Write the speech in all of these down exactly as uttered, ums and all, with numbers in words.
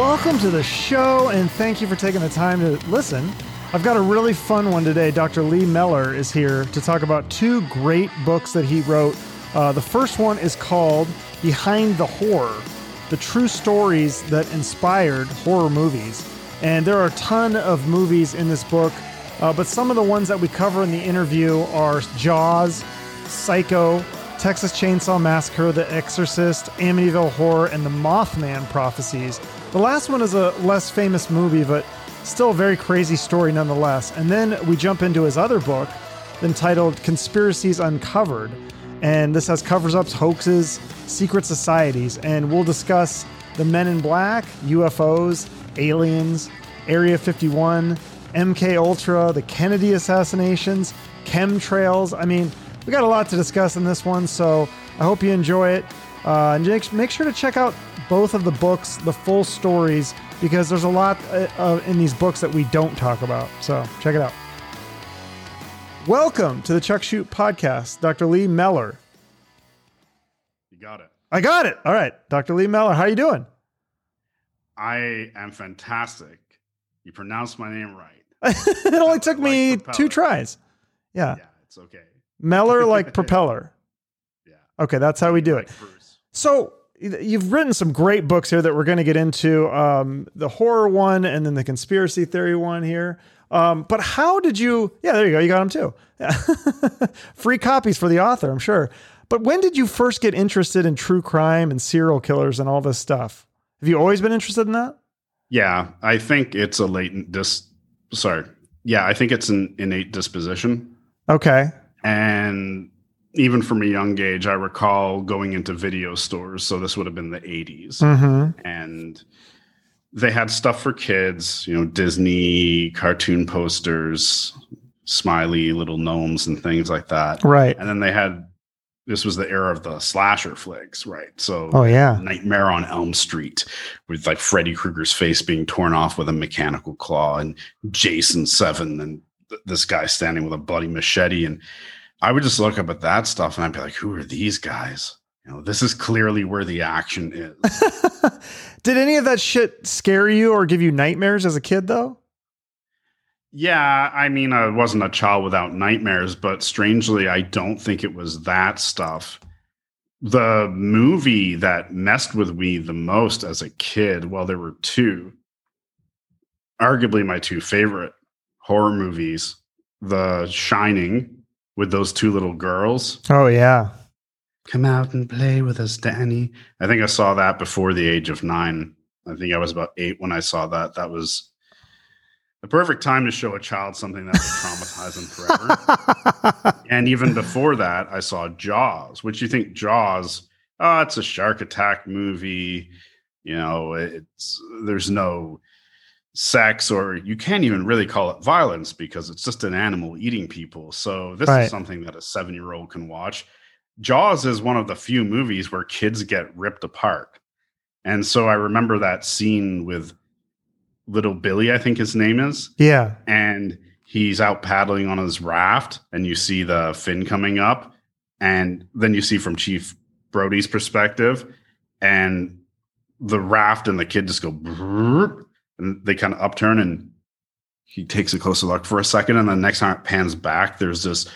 welcome to the show, and thank you for taking the time to listen. I've got a really fun one today. Doctor Lee Mellor is here to talk about two great books that he wrote. Uh, the first one is called Behind the Horror, the true stories that inspired horror movies. And there are a ton of movies in this book, uh, but some of the ones that we cover in the interview are Jaws, Psycho, Texas Chainsaw Massacre, The Exorcist, Amityville Horror, and The Mothman Prophecies. The last one is a less famous movie, but still a very crazy story nonetheless. And then we jump into his other book entitled Conspiracies Uncovered. And this has covers-ups, hoaxes, secret societies. And we'll discuss the Men in Black, U F Os, aliens, Area fifty-one, M K Ultra, the Kennedy assassinations, chemtrails. I mean, we got a lot to discuss in this one, so I hope you enjoy it. Uh, and make sure to check out both of the books, the full stories, because there's a lot uh, in these books that we don't talk about. So check it out. Welcome to the Chuck Shute Podcast, Doctor Lee Mellor. You got it. I got it. All right, Doctor Lee Mellor, how you doing? I am fantastic. You pronounced my name right. It only took like me propeller. two tries. Yeah. Yeah, it's okay. Mellor like propeller. Yeah. Okay, that's how we do like it. Bruce. So you've written some great books here that we're going to get into, um, the horror one and then the conspiracy theory one here. Um, but how did you, yeah, there you go. You got them too. Yeah. Free copies for the author, I'm sure. But when did you first get interested in true crime and serial killers and all this stuff? Have you always been interested in that? Yeah, I think it's a latent dis. Sorry. Yeah, I think it's an innate disposition. Okay. And even from a young age, I recall going into video stores. So this would have been the eighties. Mm-hmm. And they had stuff for kids, you know, Disney cartoon posters, smiley little gnomes and things like that. Right. And then they had, this was the era of the slasher flicks, right? So oh, yeah. Nightmare on Elm Street with like Freddy Krueger's face being torn off with a mechanical claw, and Jason seven and th- this guy standing with a bloody machete. And I would just look up at that stuff and I'd be like, who are these guys? You know, this is clearly where the action is. Did any of that shit scare you or give you nightmares as a kid though? Yeah, I mean, I wasn't a child without nightmares, but strangely, I don't think it was that stuff. The movie that messed with me the most as a kid, well, there were two, arguably my two favorite horror movies, The Shining with those two little girls. Oh, yeah. Come out and play with us, Danny. I think I saw that before the age of nine. I think I was about eight when I saw that. That was the perfect time to show a child something that would traumatize them forever. And even before that, I saw Jaws, which you think Jaws, oh, it's a shark attack movie. You know, it's there's no sex, or you can't even really call it violence because it's just an animal eating people. So this right. is something that a seven-year-old can watch. Jaws is one of the few movies where kids get ripped apart. And so I remember that scene with Little Billy, I think his name is. Yeah. And he's out paddling on his raft, and you see the fin coming up, and then you see from Chief Brody's perspective, and the raft and the kid just go, and they kind of upturn, and he takes a closer look for a second, and the next time it pans back, there's this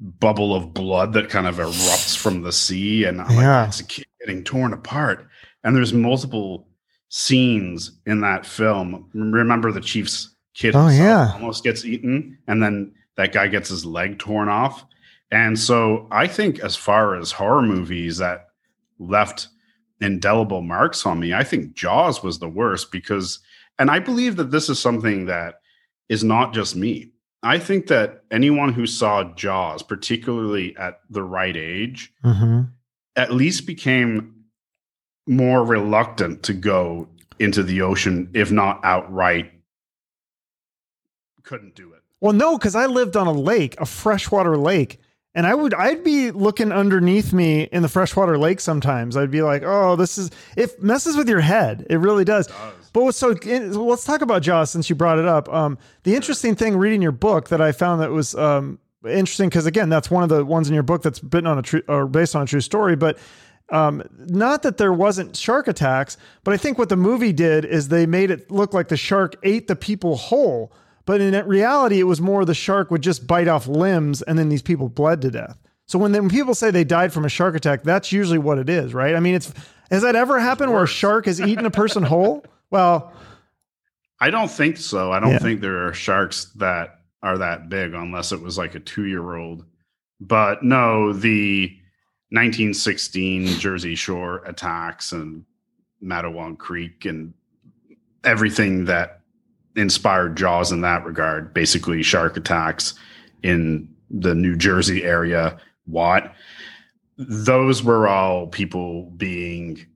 bubble of blood that kind of erupts from the sea, and I'm yeah. like, it's a kid getting torn apart. And there's multiple scenes in that film. Remember the Chief's kid oh, yeah. almost gets eaten, and then that guy gets his leg torn off. And so I think as far as horror movies that left indelible marks on me, I think Jaws was the worst because, and I believe that this is something that is not just me. I think that anyone who saw Jaws, particularly at the right age, mm-hmm. at least became more reluctant to go into the ocean, if not outright couldn't do it. Well, no, because I lived on a lake, a freshwater lake, and I would I'd be looking underneath me in the freshwater lake sometimes. I'd be like, oh, this is it messes with your head. It really does. It does. But what's so let's talk about Jaws since you brought it up. Um, the interesting thing reading your book that I found that was um interesting because again, that's one of the ones in your book that's been on a true or based on a true story, but Um, not that there wasn't shark attacks, but I think what the movie did is they made it look like the shark ate the people whole. But in reality, it was more the shark would just bite off limbs and then these people bled to death. So when, they, when people say they died from a shark attack, that's usually what it is, right? I mean, it's has that ever happened where a shark has eaten a person whole? Well, I don't think so. I don't yeah. think there are sharks that are that big unless it was like a two-year-old. But no, the nineteen sixteen Jersey Shore attacks and Matawan Creek and everything that inspired Jaws in that regard, basically shark attacks in the New Jersey area, Watt. Those were all people being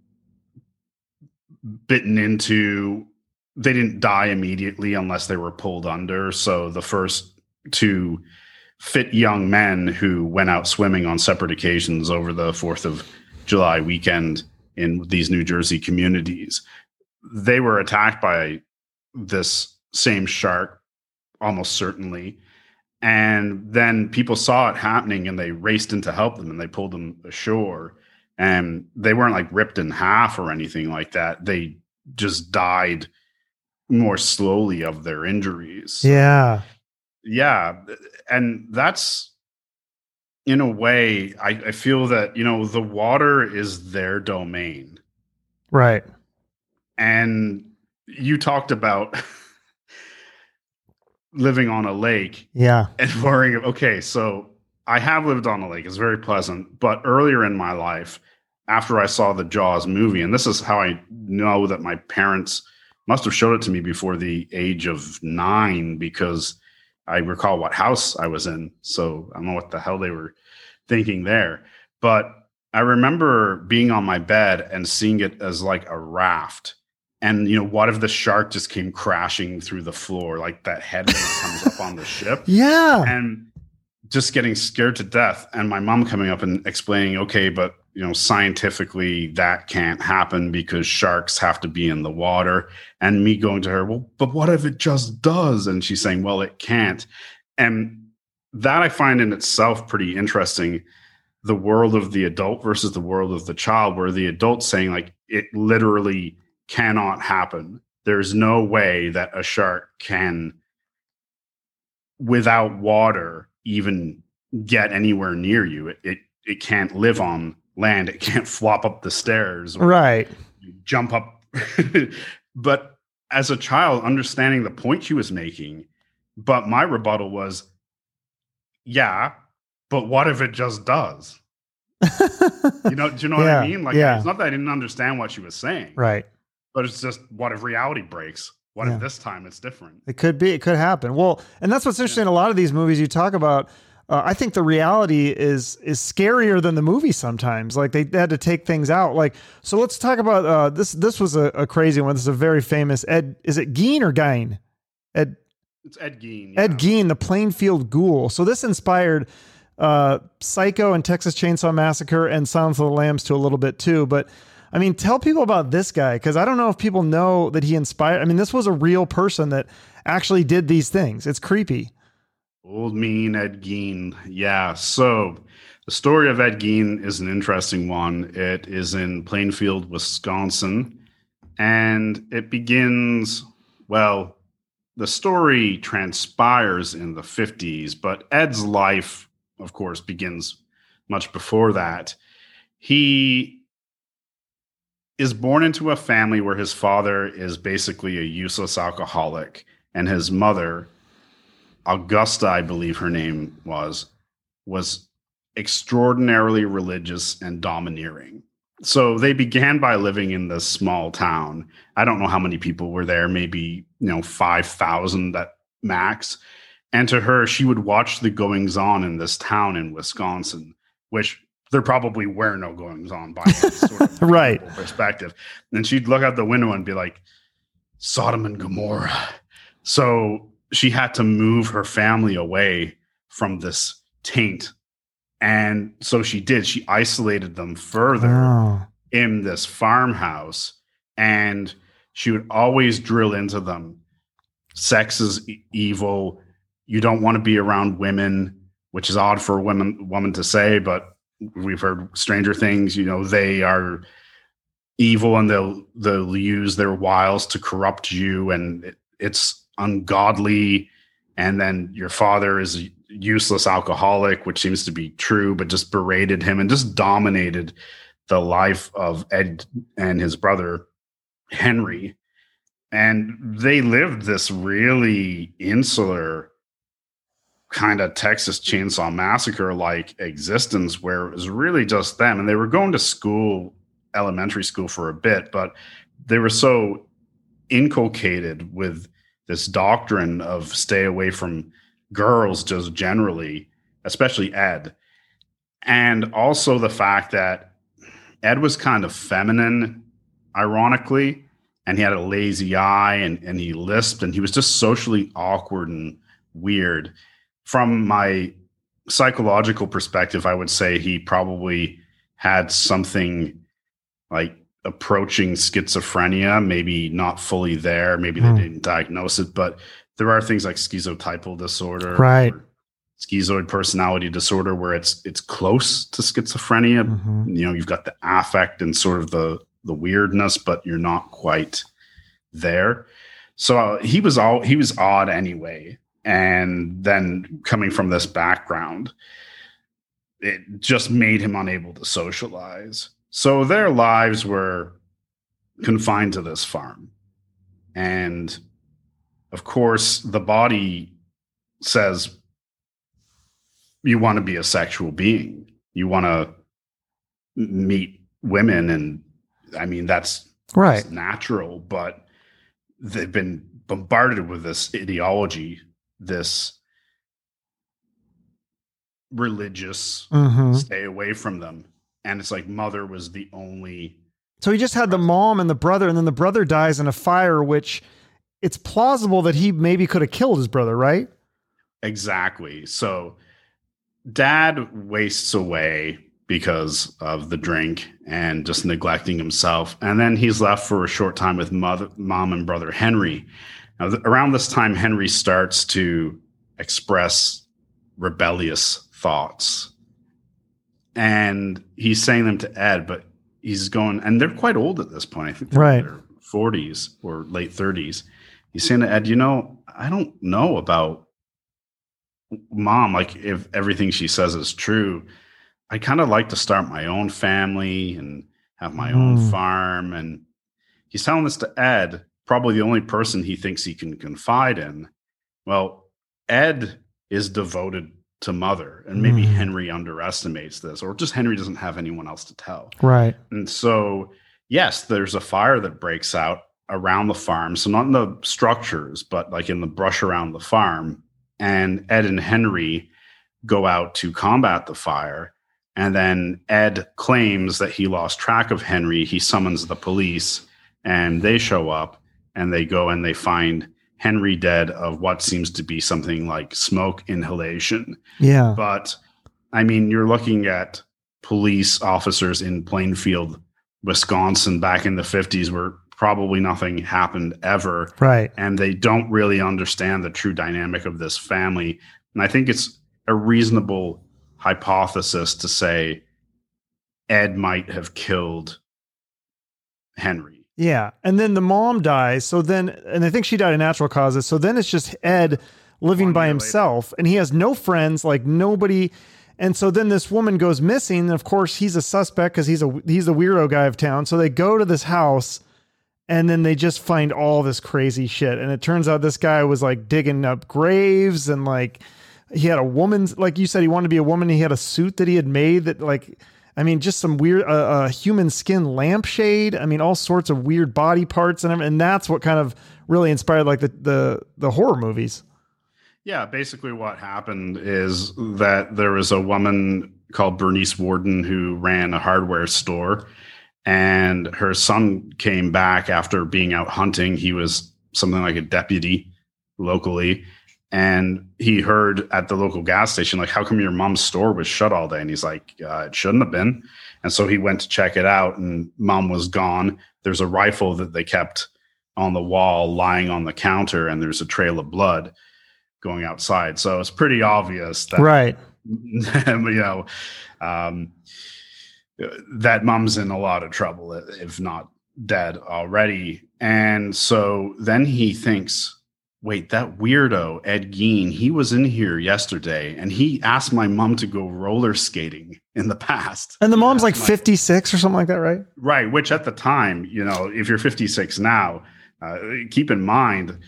bitten into. They didn't die immediately unless they were pulled under. So the first two fit young men who went out swimming on separate occasions over the fourth of July weekend in these New Jersey communities, they were attacked by this same shark, almost certainly. And then people saw it happening and they raced in to help them and they pulled them ashore, and they weren't like ripped in half or anything like that. They just died more slowly of their injuries. Yeah. Yeah. And that's, in a way, I, I feel that, you know, the water is their domain. Right. And you talked about living on a lake, yeah, and worrying. Okay, so I have lived on a lake. It's very pleasant. But earlier in my life, after I saw the Jaws movie, and this is how I know that my parents must have showed it to me before the age of nine, because I recall what house I was in. So I don't know what the hell they were thinking there. But I remember being on my bed and seeing it as like a raft. And, you know, what if the shark just came crashing through the floor, like that head when it comes up on the ship? Yeah. And just getting scared to death. And my mom coming up and explaining, okay, but, you know, scientifically that can't happen because sharks have to be in the water. And me going to her, well, but what if it just does? And she's saying, well, it can't. And that I find in itself pretty interesting. The world of the adult versus the world of the child, where the adult's saying, like, it literally cannot happen. There's no way that a shark can, without water, even get anywhere near you. It it, it can't live on land. It can't flop up the stairs. Or right. Jump up. But as a child, understanding the point she was making, but my rebuttal was, yeah, but what if it just does? you know, do you know yeah, what I mean? Like, yeah. It's not that I didn't understand what she was saying. Right. But it's just, what if reality breaks? What yeah. if this time it's different? It could be. It could happen. Well, and that's what's interesting. Yeah. In a lot of these movies you talk about, uh, I think the reality is is scarier than the movie sometimes. Like, they had to take things out. Like, so let's talk about uh, this. This was a, a crazy one. This is a very famous Ed. Is it Gein or Gein? Ed. It's Ed Gein. Yeah. Ed Gein, the Plainfield Ghoul. So this inspired uh, Psycho and Texas Chainsaw Massacre and Silence of the Lambs to a little bit too, but. I mean, tell people about this guy, because I don't know if people know that he inspired. I mean, this was a real person that actually did these things. It's creepy. Old mean Ed Gein. Yeah. So the story of Ed Gein is an interesting one. It is in Plainfield, Wisconsin, and it begins, well, the story transpires in the fifties, but Ed's life, of course, begins much before that. He is born into a family where his father is basically a useless alcoholic, and his mother, Augusta, I believe her name was, was extraordinarily religious and domineering. So they began by living in this small town. I don't know how many people were there, maybe, you know, five thousand at max. And to her, she would watch the goings on in this town in Wisconsin, which there probably were no goings-on by that sort of right. perspective. And she'd look out the window and be like, Sodom and Gomorrah. So she had to move her family away from this taint. And so she did. She isolated them further oh. in this farmhouse. And she would always drill into them, sex is e- evil. You don't want to be around women, which is odd for a woman, woman to say, but we've heard Stranger Things, you know, they are evil and they'll they'll use their wiles to corrupt you, and it, it's ungodly. And then your father is a useless alcoholic, which seems to be true, but just berated him and just dominated the life of Ed and his brother, Henry. And they lived this really insular kind of Texas Chainsaw Massacre-like existence where it was really just them. And they were going to school, elementary school for a bit, but they were so inculcated with this doctrine of stay away from girls just generally, especially Ed. And also the fact that Ed was kind of feminine, ironically, and he had a lazy eye and, and he lisped and he was just socially awkward and weird. From my psychological perspective, I would say he probably had something like approaching schizophrenia, maybe not fully there. Maybe mm. they didn't diagnose it, but there are things like schizotypal disorder, right? Schizoid personality disorder, where it's, it's close to schizophrenia. Mm-hmm. You know, you've got the affect and sort of the, the weirdness, but you're not quite there. So uh, he was all, he was odd anyway. And then coming from this background, it just made him unable to socialize. So their lives were confined to this farm. And of course, the body says, you want to be a sexual being. You want to meet women. And I mean, that's, right. that's natural, but they've been bombarded with this ideology, this religious mm-hmm. stay away from them. And it's like mother was the only. So he just had the mom and the brother, and then the brother dies in a fire, which it's plausible that he maybe could have killed his brother, right? Exactly. So dad wastes away because of the drink and just neglecting himself. And then he's left for a short time with mother, mom and brother Henry. Now, th- around this time, Henry starts to express rebellious thoughts. And he's saying them to Ed, but he's going, and they're quite old at this point. I think they're right. in their forties or late thirties. He's saying to Ed, you know, I don't know about mom. Like, if everything she says is true, I kind of like to start my own family and have my mm. own farm. And he's telling this to Ed, probably the only person he thinks he can confide in. Well, Ed is devoted to mother, and maybe mm. Henry underestimates this, or just Henry doesn't have anyone else to tell. Right. And so, yes, there's a fire that breaks out around the farm. So not in the structures, but like in the brush around the farm, and Ed and Henry go out to combat the fire. And then Ed claims that he lost track of Henry. He summons the police and they show up and they go and they find Henry dead of what seems to be something like smoke inhalation. Yeah. But I mean, you're looking at police officers in Plainfield, Wisconsin back in the fifties where probably nothing happened ever. Right. And they don't really understand the true dynamic of this family. And I think it's a reasonable hypothesis to say Ed might have killed Henry. Yeah. And then the mom dies. So then, and I think she died of natural causes. So then it's just Ed living by himself, and he has no friends, like nobody. And so then this woman goes missing. And of course he's a suspect because he's a, he's the weirdo guy of town. So they go to this house and then they just find all this crazy shit. And it turns out this guy was like digging up graves, and like he had a woman's, like you said, he wanted to be a woman. He had a suit that he had made that like, I mean, just some weird uh, uh, human skin lampshade. I mean, all sorts of weird body parts and everything. And that's what kind of really inspired like the, the, the horror movies. Yeah, basically what happened is that there was a woman called Bernice Warden who ran a hardware store, and her son came back after being out hunting. He was something like a deputy locally. And he heard at the local gas station, like, how come your mom's store was shut all day? And he's like, uh, it shouldn't have been. And so he went to check it out, and mom was gone. There's a rifle that they kept on the wall lying on the counter, and there's a trail of blood going outside. So it's pretty obvious that right. you know, um, that mom's in a lot of trouble, if not dead already. And so then he thinks, wait, that weirdo, Ed Gein, he was in here yesterday, and he asked my mom to go roller skating in the past. And the mom's like fifty-six or something like that, right? Right, which at the time, you know, if you're fifty-six now, uh, keep in mind,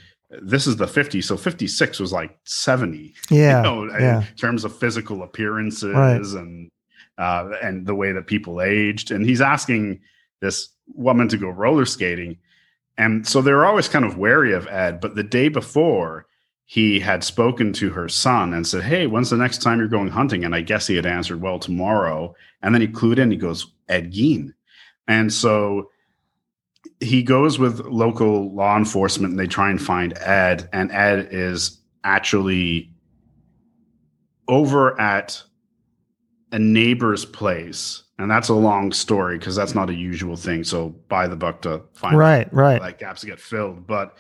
this is the fifties, so fifty-six was like seventy. Yeah, you know, yeah. In terms of physical appearances, right. and uh, and the way that people aged. And he's asking this woman to go roller skating. And so they're always kind of wary of Ed, but the day before he had spoken to her son and said, hey, when's the next time you're going hunting? And I guess he had answered, well, tomorrow. And then he clued in, he goes, Ed Gein. And so he goes with local law enforcement and they try and find Ed. And Ed is actually over at a neighbor's place. And that's a long story because that's not a usual thing. So buy the buck to find right, out right. that gaps get filled. But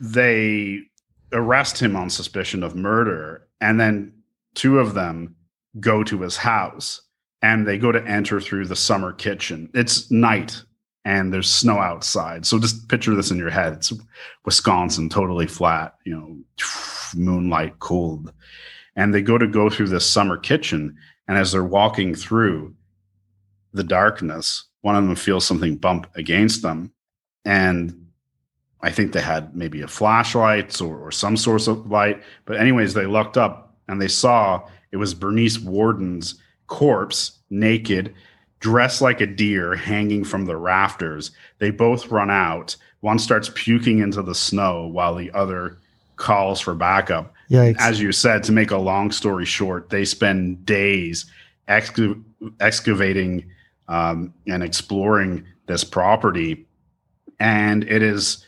they arrest him on suspicion of murder. And then two of them go to his house and they go to enter through the summer kitchen. It's night and there's snow outside. So just picture this in your head. It's Wisconsin, totally flat, you know, moonlight, cold. And they go to go through this summer kitchen. And as they're walking through the darkness, one of them feels something bump against them. And I think they had maybe a flashlight or, or some source of light. But anyways, they looked up and they saw it was Bernice Warden's corpse, naked, dressed like a deer, hanging from the rafters. They both run out. One starts puking into the snow while the other calls for backup. Yikes. As you said, to make a long story short, they spend days excu- excavating um, and exploring this property. And it is,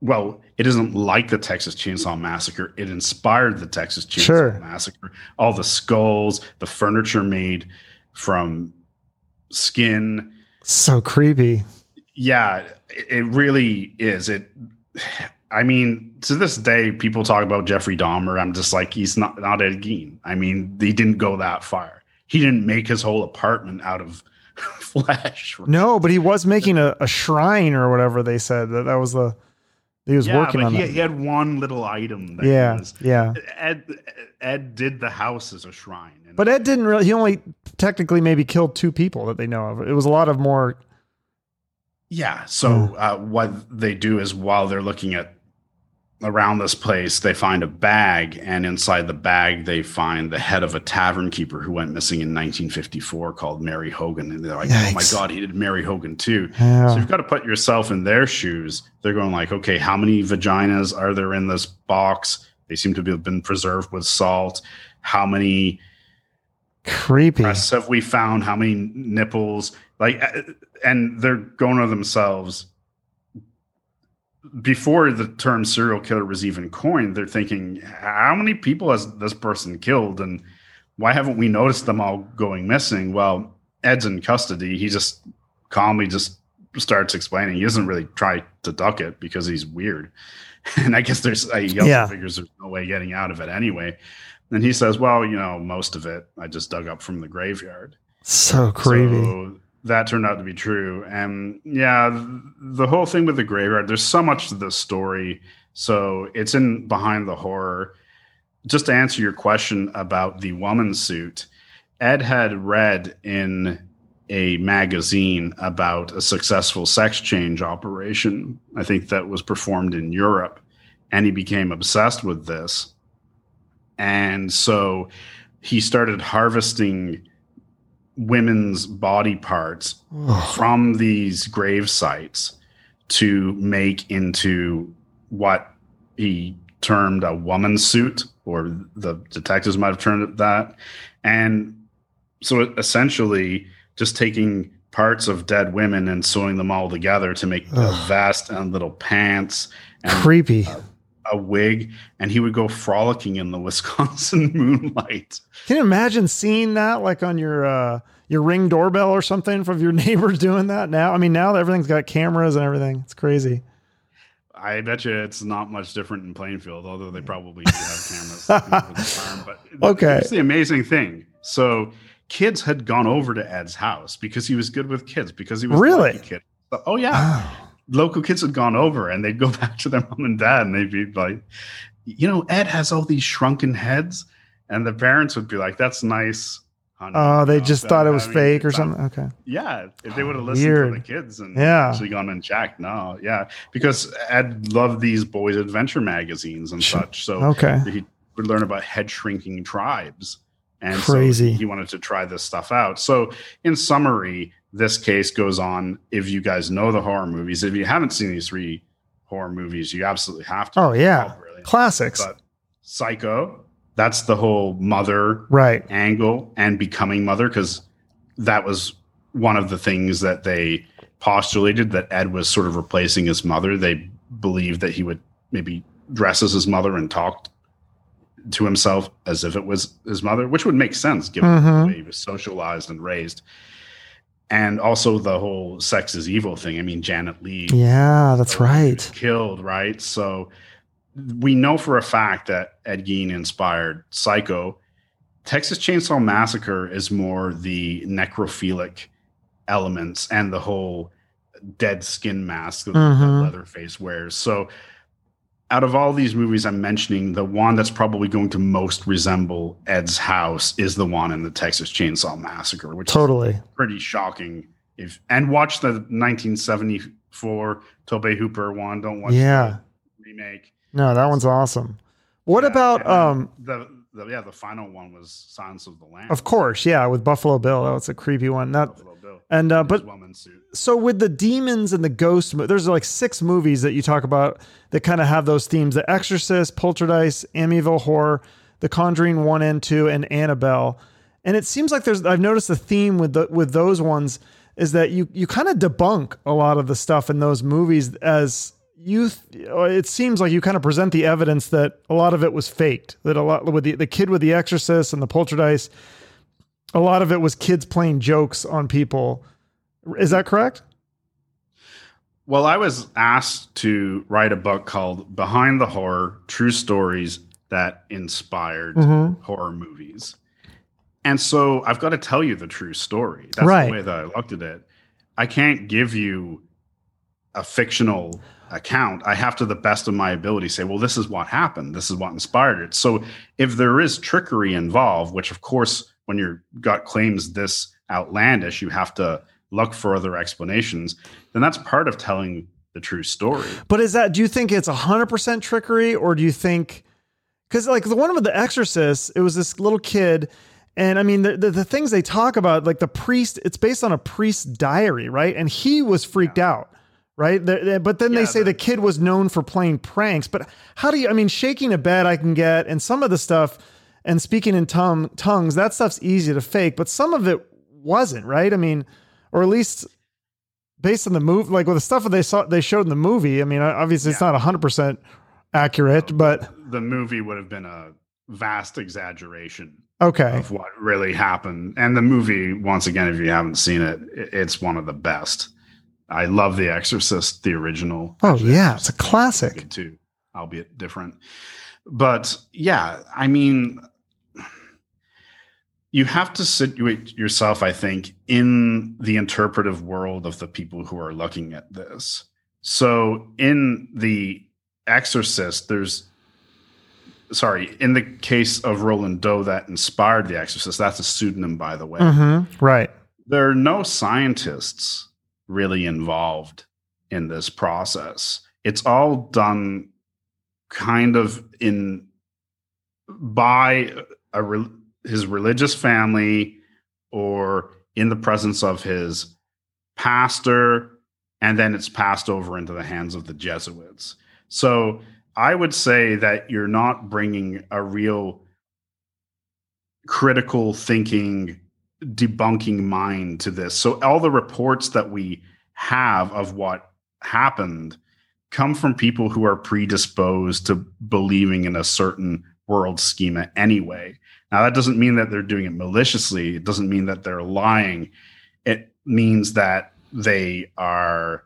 well, it isn't like the Texas Chainsaw Massacre. It inspired the Texas Chainsaw sure. Massacre. All the skulls, the furniture made from skin. So creepy. Yeah, it, it really is. It. I mean, to this day, people talk about Jeffrey Dahmer. I'm just like, he's not, not Ed Gein. I mean, he didn't go that far. He didn't make his whole apartment out of flesh. Right? No, but he was making a, a shrine or whatever they said. That that was the, he was yeah, working on he, that. He had one little item. That yeah, was, yeah. Ed, Ed did the house as a shrine. And but Ed didn't really, he only technically maybe killed two people that they know of. It was a lot of more. Yeah, so uh, what they do is while they're looking at, around this place, they find a bag, and inside the bag, they find the head of a tavern keeper who went missing in nineteen fifty-four called Mary Hogan. And they're like, yikes. Oh my God, he did Mary Hogan too. Yeah. So you've got to put yourself in their shoes. They're going like, okay, how many vaginas are there in this box? They seem to have been preserved with salt. How many creepy breasts have we found? How many nipples? Like, and they're going to themselves. Before the term serial killer was even coined, they're thinking, how many people has this person killed? And why haven't we noticed them all going missing? Well, Ed's in custody. He just calmly just starts explaining. He doesn't really try to duck it because he's weird. And I guess there's, I yeah. figures there's no way getting out of it anyway. And he says, well, you know, most of it I just dug up from the graveyard. So creepy. So, that turned out to be true. And yeah, the whole thing with the graveyard, there's so much to this story. So it's in Behind the Horror. Just to answer your question about the woman suit, Ed had read in a magazine about a successful sex change operation. I think that was performed in Europe. And he became obsessed with this. And so he started harvesting women's body parts ugh. From these grave sites to make into what he termed a woman suit, or the detectives might have termed it that. And so essentially just taking parts of dead women and sewing them all together to make ugh. A vest and little pants. And creepy. Uh, a wig, and he would go frolicking in the Wisconsin moonlight. Can you imagine seeing that like on your, uh, your Ring doorbell or something from your neighbors doing that now? I mean, now everything's got cameras and everything. It's crazy. I bet you it's not much different in Plainfield, although they probably do have cameras. over the farm, but okay. It's the amazing thing. So kids had gone over to Ed's house because he was good with kids, because he was really a lucky kid. But, oh, yeah. Local kids had gone over, and they'd go back to their mom and dad, and they'd be like, you know, Ed has all these shrunken heads. And the parents would be like, that's nice. Oh, uh, they just thought it was fake or something. Okay. Yeah. If they would have listened Weird. to the kids and yeah. actually gone and jacked. No. Yeah. Because Ed loved these boys' adventure magazines and such. So okay. he would learn about head shrinking tribes. And Crazy. So he wanted to try this stuff out. So in summary, this case goes on. If you guys know the horror movies, if you haven't seen these three horror movies, you absolutely have to. Oh yeah. Really. Classics. But Psycho. That's the whole mother right. angle and becoming mother, because that was one of the things that they postulated, that Ed was sort of replacing his mother. They believed that he would maybe dress as his mother and talk to himself as if it was his mother, which would make sense given mm-hmm. the way he was socialized and raised. And also the whole sex is evil thing. I mean, Janet Leigh. Yeah, that's right. Killed, right? So... we know for a fact that Ed Gein inspired Psycho. Texas Chainsaw Massacre is more the necrophilic elements and the whole dead skin mask that mm-hmm. Leatherface wears. So out of all these movies I'm mentioning, the one that's probably going to most resemble Ed's house is the one in the Texas Chainsaw Massacre, which totally. is pretty shocking. If and watch the nineteen seventy-four Tobey Hooper one. Don't watch yeah. the remake. No, that one's awesome. What yeah, about um the, the yeah the final one was Silence of the Lambs. Of course, yeah, with Buffalo Bill. That's a creepy one. That Buffalo Bill. And uh, but so with the demons and the ghosts, there's like six movies that you talk about that kind of have those themes: The Exorcist, Poltergeist, Amityville Horror, The Conjuring One and Two, and Annabelle. And it seems like there's I've noticed a theme with the with those ones is that you you kind of debunk a lot of the stuff in those movies as. You, th- it seems like you kind of present the evidence that a lot of it was faked, that a lot with the, the kid with the Exorcist and the Poltergeist, a lot of it was kids playing jokes on people. Is that correct? Well, I was asked to write a book called Behind the Horror, True Stories That Inspired mm-hmm. Horror Movies. And so I've got to tell you the true story. That's right. the way that I looked at it. I can't give you a fictional account. I have to the best of my ability say, well, this is what happened. This is what inspired it. So if there is trickery involved, which of course, when your gut claims this outlandish, you have to look for other explanations, then that's part of telling the true story. But is that, do you think it's a hundred percent trickery, or do you think, cause like the one with The Exorcist, it was this little kid. And I mean, the, the, the things they talk about, like the priest, it's based on a priest's diary, right? And he was freaked yeah. out. Right. But then yeah, they say the, the kid was known for playing pranks. But how do you I mean, shaking a bed I can get, and some of the stuff and speaking in tongue, tongues, that stuff's easy to fake. But some of it wasn't right. I mean, or at least based on the move, like with the stuff that they saw, they showed in the movie. I mean, obviously, yeah. it's not one hundred percent accurate, so but the movie would have been a vast exaggeration. Okay. Of what really happened. And the movie, once again, if you haven't seen it, it's one of the best. I love The Exorcist, the original. Oh, yeah. It's a classic. Too, albeit different. But yeah, I mean, you have to situate yourself, I think, in the interpretive world of the people who are looking at this. So in The Exorcist, there's, sorry, in the case of Roland Doe that inspired The Exorcist, that's a pseudonym, by the way. Mm-hmm, right. There are no scientists really involved in this process. It's all done kind of in by a re, his religious family or in the presence of his pastor, and then it's passed over into the hands of the Jesuits. So I would say that you're not bringing a real critical thinking debunking mind to this. So all the reports that we have of what happened come from people who are predisposed to believing in a certain world schema anyway. Now, that doesn't mean that they're doing it maliciously. It doesn't mean that they're lying. It means that they are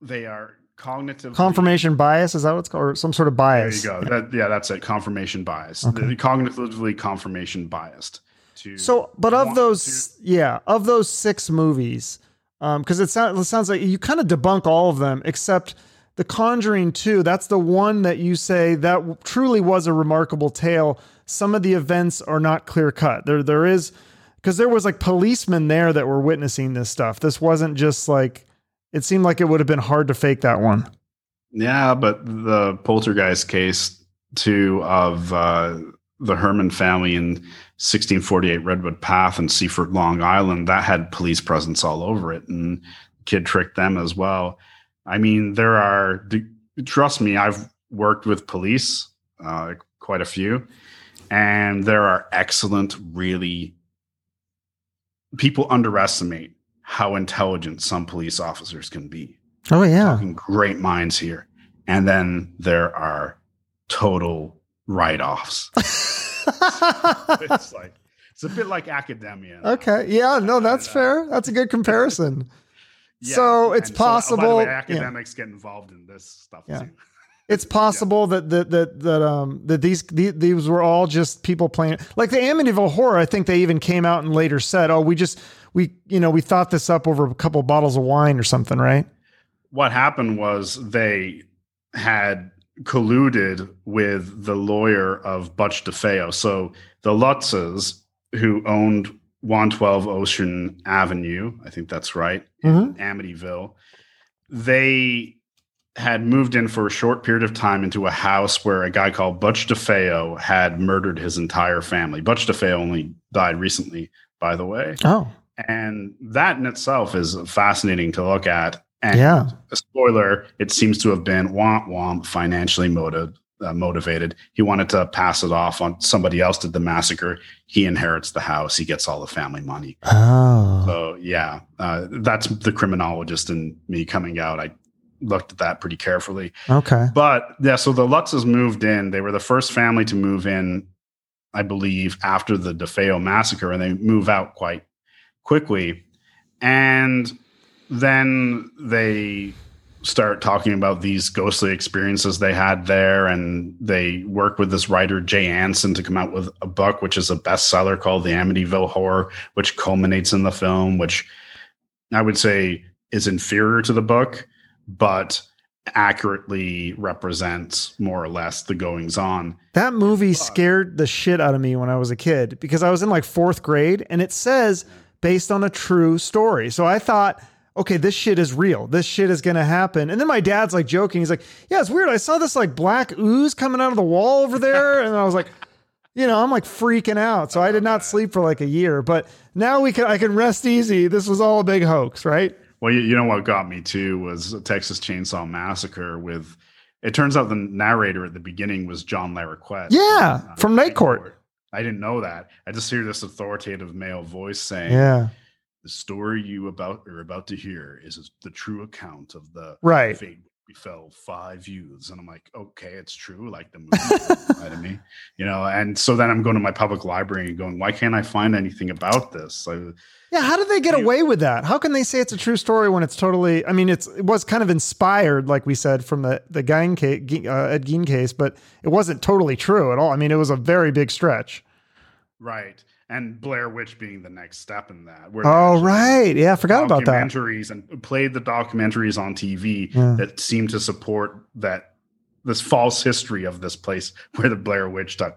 They are cognitive confirmation bias. Is that what's called? Or some sort of bias. There you go. That, yeah, that's it. Confirmation bias. Okay. They're cognitively confirmation biased. To so, but of those, to- yeah, of those six movies, um, because it sounds, it sounds like you kind of debunk all of them except The Conjuring two. That's the one that you say that truly was a remarkable tale. Some of the events are not clear cut. There, there is, because there was like policemen there that were witnessing this stuff. This wasn't just like, it seemed like it would have been hard to fake that one. Yeah, but the poltergeist case too of uh, the Herman family in sixteen forty-eight Redwood Path and Seaford, Long Island, that had police presence all over it, and kid tricked them as well. I mean, there are, trust me, I've worked with police, uh, quite a few, and there are excellent, really, people underestimate how intelligent some police officers can be. Oh, yeah. Talking great minds here. And then there are total write-offs. It's like, it's a bit like academia. Okay. Yeah, no, that's fair. That's a good comparison. Yeah, so it's possible. So, oh, by the way, academics yeah. get involved in this stuff yeah. too. It's possible yeah. that that that that um that these, these these were all just people playing, like the Amityville Horror. I think they even came out and later said, "Oh, we just we you know we thought this up over a couple of bottles of wine or something," right? What happened was they had colluded with the lawyer of Butch DeFeo. So the Lutzes, who owned one twelve Ocean Avenue, I think that's right, mm-hmm. in Amityville, they had moved in for a short period of time into a house where a guy called Butch DeFeo had murdered his entire family. Butch DeFeo only died recently, by the way. Oh. And that in itself is fascinating to look at. And yeah. a spoiler, it seems to have been womp womp financially motivated. Uh, motivated. He wanted to pass it off on somebody else did the massacre. He inherits the house. He gets all the family money. Oh, so yeah, uh, that's the criminologist in me coming out. I looked at that pretty carefully. Okay. But yeah, so the Lutzes moved in. They were the first family to move in, I believe, after the DeFeo massacre, and they move out quite quickly. And then they start talking about these ghostly experiences they had there, and they work with this writer Jay Anson to come out with a book which is a bestseller called The Amityville Horror, which culminates in the film, which I would say is inferior to the book but accurately represents more or less the goings on. That movie but, scared the shit out of me when I was a kid, because I was in like fourth grade, and it says based on a true story. So I thought, okay, this shit is real. This shit is going to happen. And then my dad's like joking. He's like, yeah, it's weird. I saw this like black ooze coming out of the wall over there. And I was like, you know, I'm like freaking out. So I did not sleep for like a year, but now we can, I can rest easy. This was all a big hoax, right? Well, you, you know what got me too was a Texas Chainsaw Massacre with, it turns out the narrator at the beginning was John Larroquette. Yeah. From, uh, from Night Court. Court. I didn't know that. I just hear this authoritative male voice saying, yeah, the story you about are about to hear is the true account of the right. fate befell five youths. And I'm like, okay, it's true. Like the movie lied to me, you know? And so then I'm going to my public library and going, why can't I find anything about this? I, yeah. How did they get I, away with that? How can they say it's a true story when it's totally, I mean, it's, it was kind of inspired, like we said, from the, the Gein case, uh, Ed Gein case, but it wasn't totally true at all. I mean, it was a very big stretch. Right. And Blair Witch being the next step in that. Where oh, right. Yeah, I forgot about that. Documentaries and played the documentaries on T V yeah. that seemed to support that this false history of this place where the Blair Witch took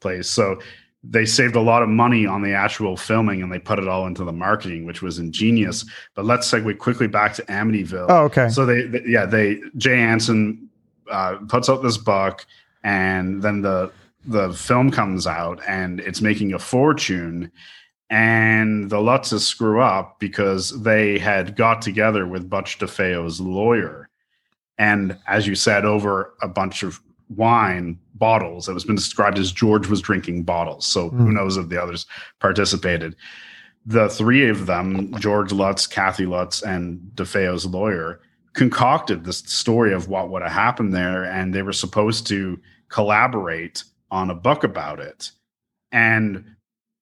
place. So they saved a lot of money on the actual filming, and they put it all into the marketing, which was ingenious. But let's segue quickly back to Amityville. Oh, okay. So they, they yeah, they Jay Anson uh, puts out this book, and then the the film comes out and it's making a fortune, and the Lutzes screw up because they had got together with Butch DeFeo's lawyer. And as you said, over a bunch of wine bottles, it was been described as George was drinking bottles. So mm. who knows if the others participated. The three of them, George Lutz, Kathy Lutz, and DeFeo's lawyer, concocted this story of what would have happened there. And they were supposed to collaborate on a book about it, and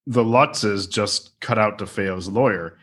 the Lutzes just cut out DeFeo's lawyer.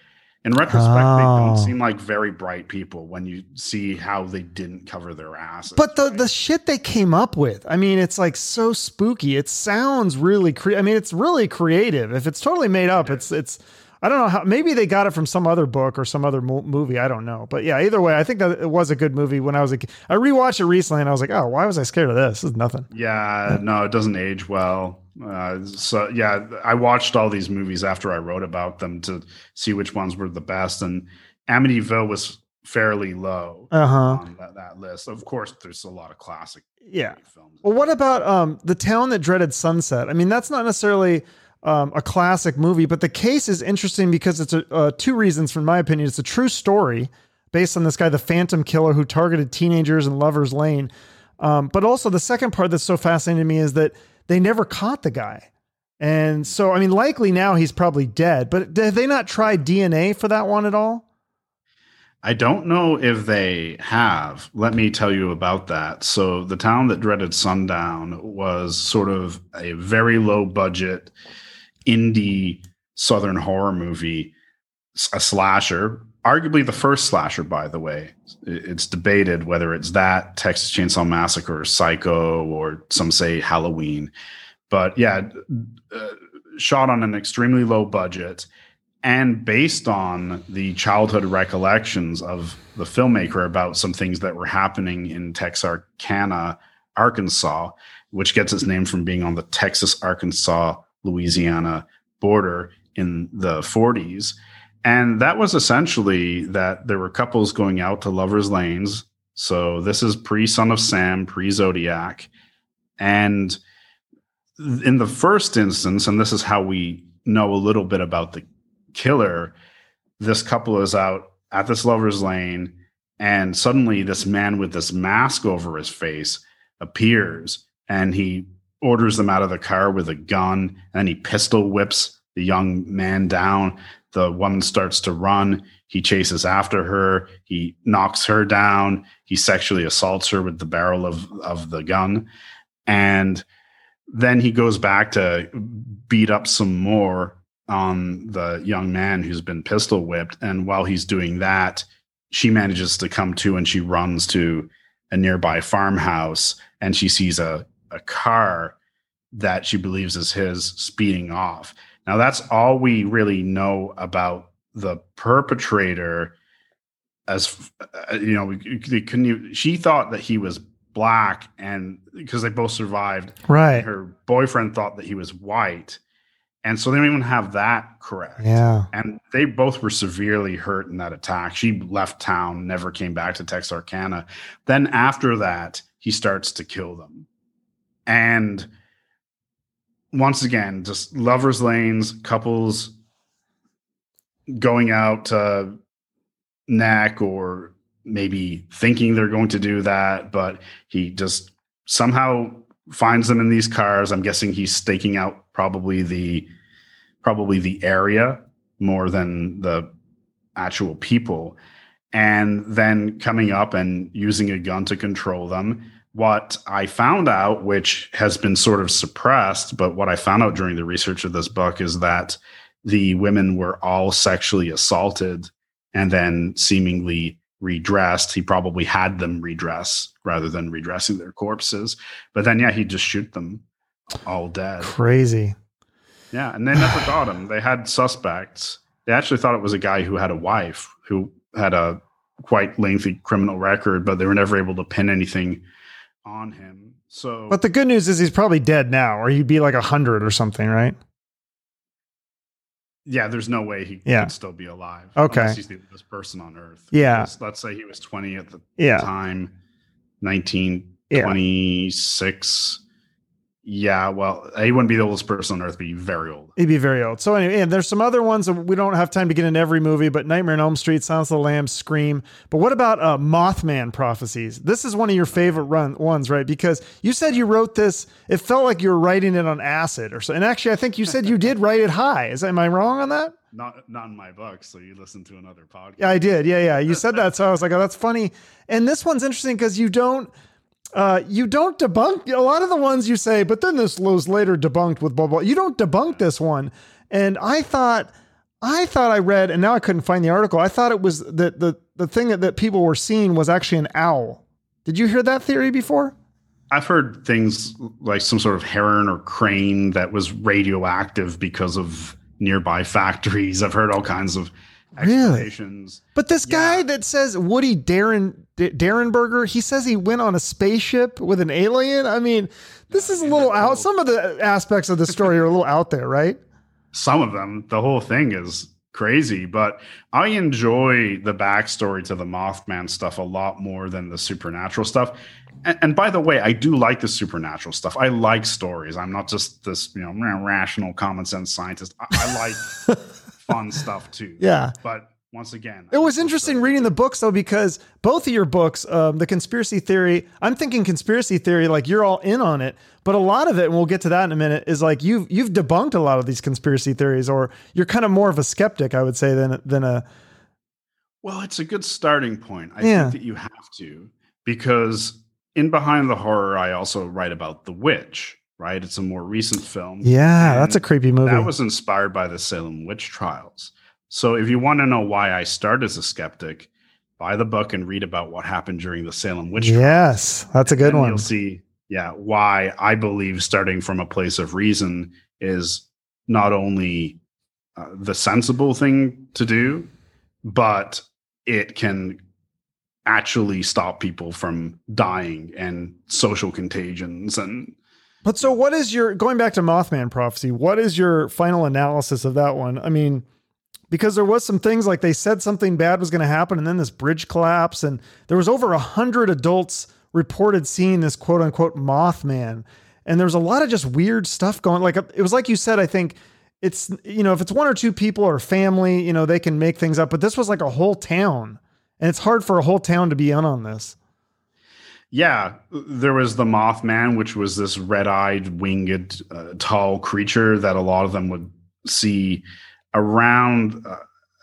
In retrospect, oh. they don't seem like very bright people when you see how they didn't cover their asses. But the, right? the shit they came up with, I mean, it's like so spooky. It sounds really cre- I mean, it's really creative. If it's totally made up, it's it's I don't know how, maybe they got it from some other book or some other mo- movie. I don't know. But yeah, either way, I think that it was a good movie when I was a kid. I rewatched it recently and I was like, oh, why was I scared of this? This is nothing. Yeah, no, it doesn't age well. Uh, so yeah, I watched all these movies after I wrote about them to see which ones were the best. And Amityville was fairly low uh-huh. on that, that list. Of course, there's a lot of classic yeah. films. Well, what about um, The Town That Dreaded Sunset? I mean, that's not necessarily... Um, a classic movie, but the case is interesting because it's a, uh, two reasons, from my opinion. It's a true story based on this guy, the Phantom Killer, who targeted teenagers in Lover's Lane. Um, but also the second part that's so fascinating to me is that they never caught the guy. And so, I mean, likely now he's probably dead, but have they not tried D N A for that one at all? I don't know if they have. Let me tell you about that. So The Town That Dreaded Sundown was sort of a very low budget indie Southern horror movie, a slasher, arguably the first slasher, by the way. It's debated whether it's that, Texas Chainsaw Massacre, or Psycho, or some say Halloween. But yeah, uh, shot on an extremely low budget and based on the childhood recollections of the filmmaker about some things that were happening in Texarkana, Arkansas, which gets its name from being on the Texas-Arkansas Louisiana border in the forties. And that was essentially that there were couples going out to lovers' lanes. So this is pre-Son of Sam, pre-Zodiac. And in the first instance, and this is how we know a little bit about the killer, this couple is out at this lovers' lane, and suddenly this man with this mask over his face appears, and he orders them out of the car with a gun, and he pistol whips the young man down. The woman starts to run. He chases after her. He knocks her down. He sexually assaults her with the barrel of, of the gun. And then he goes back to beat up some more on the young man who's been pistol whipped. And while he's doing that, she manages to come to, and she runs to a nearby farmhouse, and she sees a a car that she believes is his speeding off. Now that's all we really know about the perpetrator. As uh, you know, can you, she thought that he was black, and because they both survived, right? Her boyfriend thought that he was white. And so they don't even have that correct. Yeah. And they both were severely hurt in that attack. She left town, never came back to Texarkana. Then after that, he starts to kill them. And once again, just lovers' lanes, couples going out to neck, or maybe thinking they're going to do that, but he just somehow finds them in these cars. I'm guessing he's staking out probably the probably the area more than the actual people, and then coming up and using a gun to control them. What I found out, which has been sort of suppressed, but what I found out during the research of this book is that the women were all sexually assaulted and then seemingly redressed. He probably had them redress rather than redressing their corpses. But then, yeah, he'd just shoot them all dead. Crazy. Yeah, and they never got him. They had suspects. They actually thought it was a guy who had a wife who had a quite lengthy criminal record, but they were never able to pin anything on him. So, but the good news is he's probably dead now, or he'd be like a hundred or something, right? Yeah, there's no way he yeah. could still be alive. Okay, unless he's the oldest person on Earth. Yeah, let's, let's say he was twenty at the yeah. time, nineteen, yeah. twenty-six. Yeah, well, he wouldn't be the oldest person on Earth, but he'd be very old. He'd be very old. So anyway, and there's some other ones that we don't have time to get in every movie, but Nightmare on Elm Street, Silence of the Lambs, Scream. But what about uh, Mothman Prophecies? This is one of your favorite run- ones, right? Because you said you wrote this. It felt like you were writing it on acid or so. And actually, I think you said you did write it high. Is am I wrong on that? Not not in my book. So you listened to another podcast. Yeah, I did. Yeah, yeah. You said that. So I was like, oh, that's funny. And this one's interesting because you don't. Uh, you don't debunk a lot of the ones you say, but then this was later debunked with blah, blah. You don't debunk this one. And I thought, I thought I read, and now I couldn't find the article, I thought it was that the, the thing that, that people were seeing was actually an owl. Did you hear that theory before? I've heard things like some sort of heron or crane that was radioactive because of nearby factories. I've heard all kinds of explanations. Really? But this yeah. guy that says Woody Darren, D- Darrenberger, he says he went on a spaceship with an alien. I mean, this is a little out. Some of the aspects of the story are a little out there, right? Some of them. The whole thing is crazy, but I enjoy the backstory to the Mothman stuff a lot more than the supernatural stuff. And, and by the way, I do like the supernatural stuff. I like stories. I'm not just this, you know, rational common sense scientist. I, I like fun stuff too. Yeah. But once again, it was interesting reading the books though, because both of your books, um, the conspiracy theory, I'm thinking conspiracy theory, like you're all in on it, but a lot of it, and we'll get to that in a minute, is like you've, you've debunked a lot of these conspiracy theories, or you're kind of more of a skeptic, I would say, than, than a, well, it's a good starting point. I yeah. think that you have to, because in Behind the Horror, I also write about The Witch, right? It's a more recent film. Yeah. That's a creepy movie. That was inspired by the Salem witch trials. So if you want to know why I started as a skeptic, buy the book and read about what happened during the Salem witch trials. Yes, that's a good one. You'll see, yeah, why I believe starting from a place of reason is not only uh, the sensible thing to do, but it can actually stop people from dying and social contagions and. But so, what is your going back to Mothman Prophecy? What is your final analysis of that one? I mean. Because there was some things like they said something bad was going to happen and then this bridge collapsed and there was over a hundred adults reported seeing this quote unquote Mothman. And there was a lot of just weird stuff going, like, it was like you said, I think it's, you know, if it's one or two people or family, you know, they can make things up, but this was like a whole town and it's hard for a whole town to be in on this. Yeah, there was the Mothman, which was this red-eyed winged uh, tall creature that a lot of them would see around uh,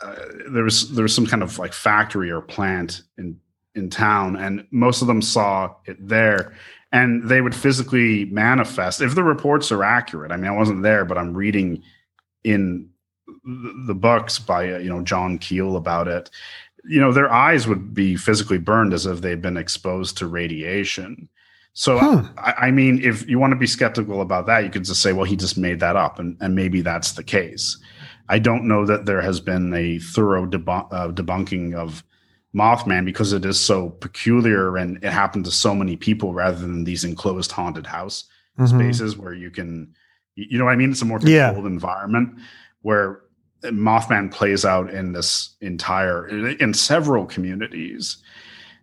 uh, there was there was some kind of like factory or plant in in town, and most of them saw it there, and they would physically manifest if the reports are accurate. I mean, I wasn't there, but I'm reading in the books by uh, you know John Keel about it. You know, their eyes would be physically burned as if they'd been exposed to radiation. So, huh. I, I mean, if you want to be skeptical about that, you could just say, well, he just made that up, and, and maybe that's the case. I don't know that there has been a thorough debunk, uh, debunking of Mothman because it is so peculiar and it happened to so many people rather than these enclosed haunted house mm-hmm. spaces where you can, you know what I mean? It's a more controlled yeah. environment where Mothman plays out in this entire, in several communities.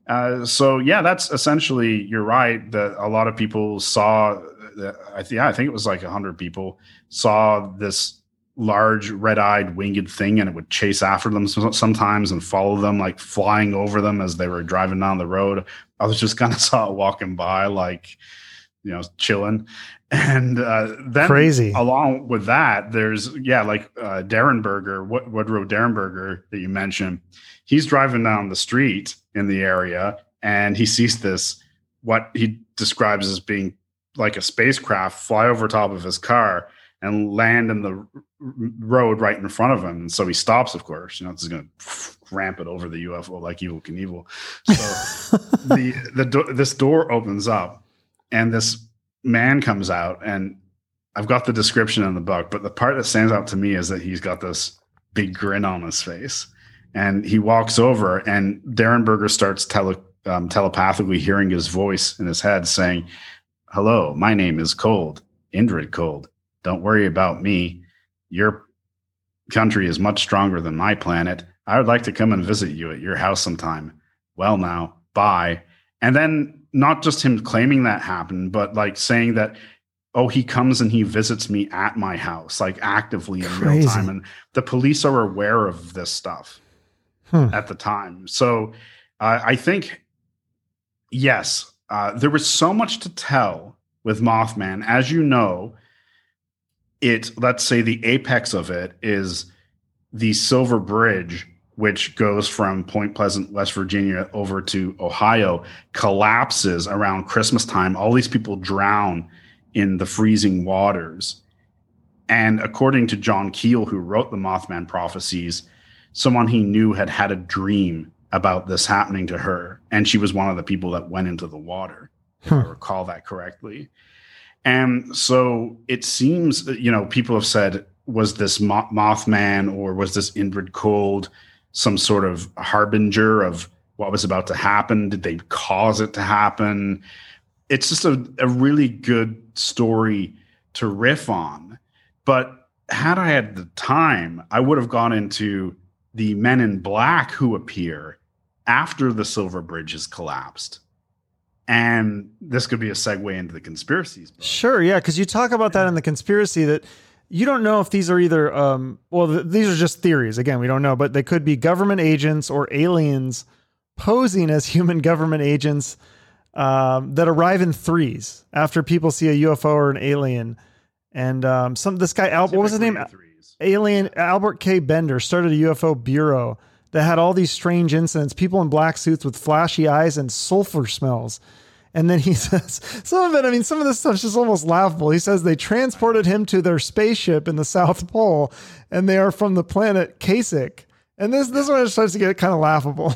Uh, so yeah, that's essentially, you're right, that a lot of people saw, uh, I th- yeah, I think it was like a hundred people saw this large red-eyed winged thing, and it would chase after them sometimes and follow them, like flying over them as they were driving down the road. I was just kind of saw it walking by, like, you know, chilling. And uh, then crazy. Along with that, there's, yeah, like uh, Darrenberger, Wood- Woodrow Darrenberger that you mentioned, he's driving down the street in the area, and he sees this, what he describes as being like a spacecraft, fly over top of his car and land in the road right in front of him. And so he stops, of course, you know, this is going to ramp it over the U F O like Evel Knievel. So the, the do- this door opens up and this man comes out, and I've got the description in the book, but the part that stands out to me is that he's got this big grin on his face, and he walks over, and Darrenberger starts tele- um, telepathically hearing his voice in his head saying, "Hello, my name is Cold, Indrid Cold. Don't worry about me. Your country is much stronger than my planet. I would like to come and visit you at your house sometime. Well now, bye." And then not just him claiming that happened, but like saying that, oh, he comes and he visits me at my house, like actively in Crazy. Real time. And the police are aware of this stuff huh. at the time. So uh, I think, yes, uh, there was so much to tell with Mothman. As you know, it, let's say the apex of it is the Silver Bridge, which goes from Point Pleasant, West Virginia, over to Ohio, collapses around Christmas time. All these people drown in the freezing waters. And according to John Keel, who wrote The Mothman Prophecies, someone he knew had had a dream about this happening to her, and she was one of the people that went into the water, if huh. I recall that correctly. And so it seems that, you know, people have said, was this Mo- Mothman or was this Indrid Cold some sort of harbinger of what was about to happen? Did they cause it to happen? It's just a, a really good story to riff on. But had I had the time, I would have gone into the men in black who appear after the Silver Bridge has collapsed. And this could be a segue into the conspiracies. Book. Sure. Yeah. Cause you talk about that in the conspiracy that you don't know if these are either, um, well, th- these are just theories. Again, we don't know, but they could be government agents or aliens posing as human government agents um, that arrive in threes after people see a U F O or an alien. And um, some, this guy, Al- what was his name? Threes. Alien Albert K. Bender started a U F O bureau that had all these strange incidents, people in black suits with flashy eyes and sulfur smells. And then he says, some of it, I mean, some of this stuff's just almost laughable. He says they transported him to their spaceship in the South Pole, and they are from the planet Kasich. And this this one starts to get kind of laughable.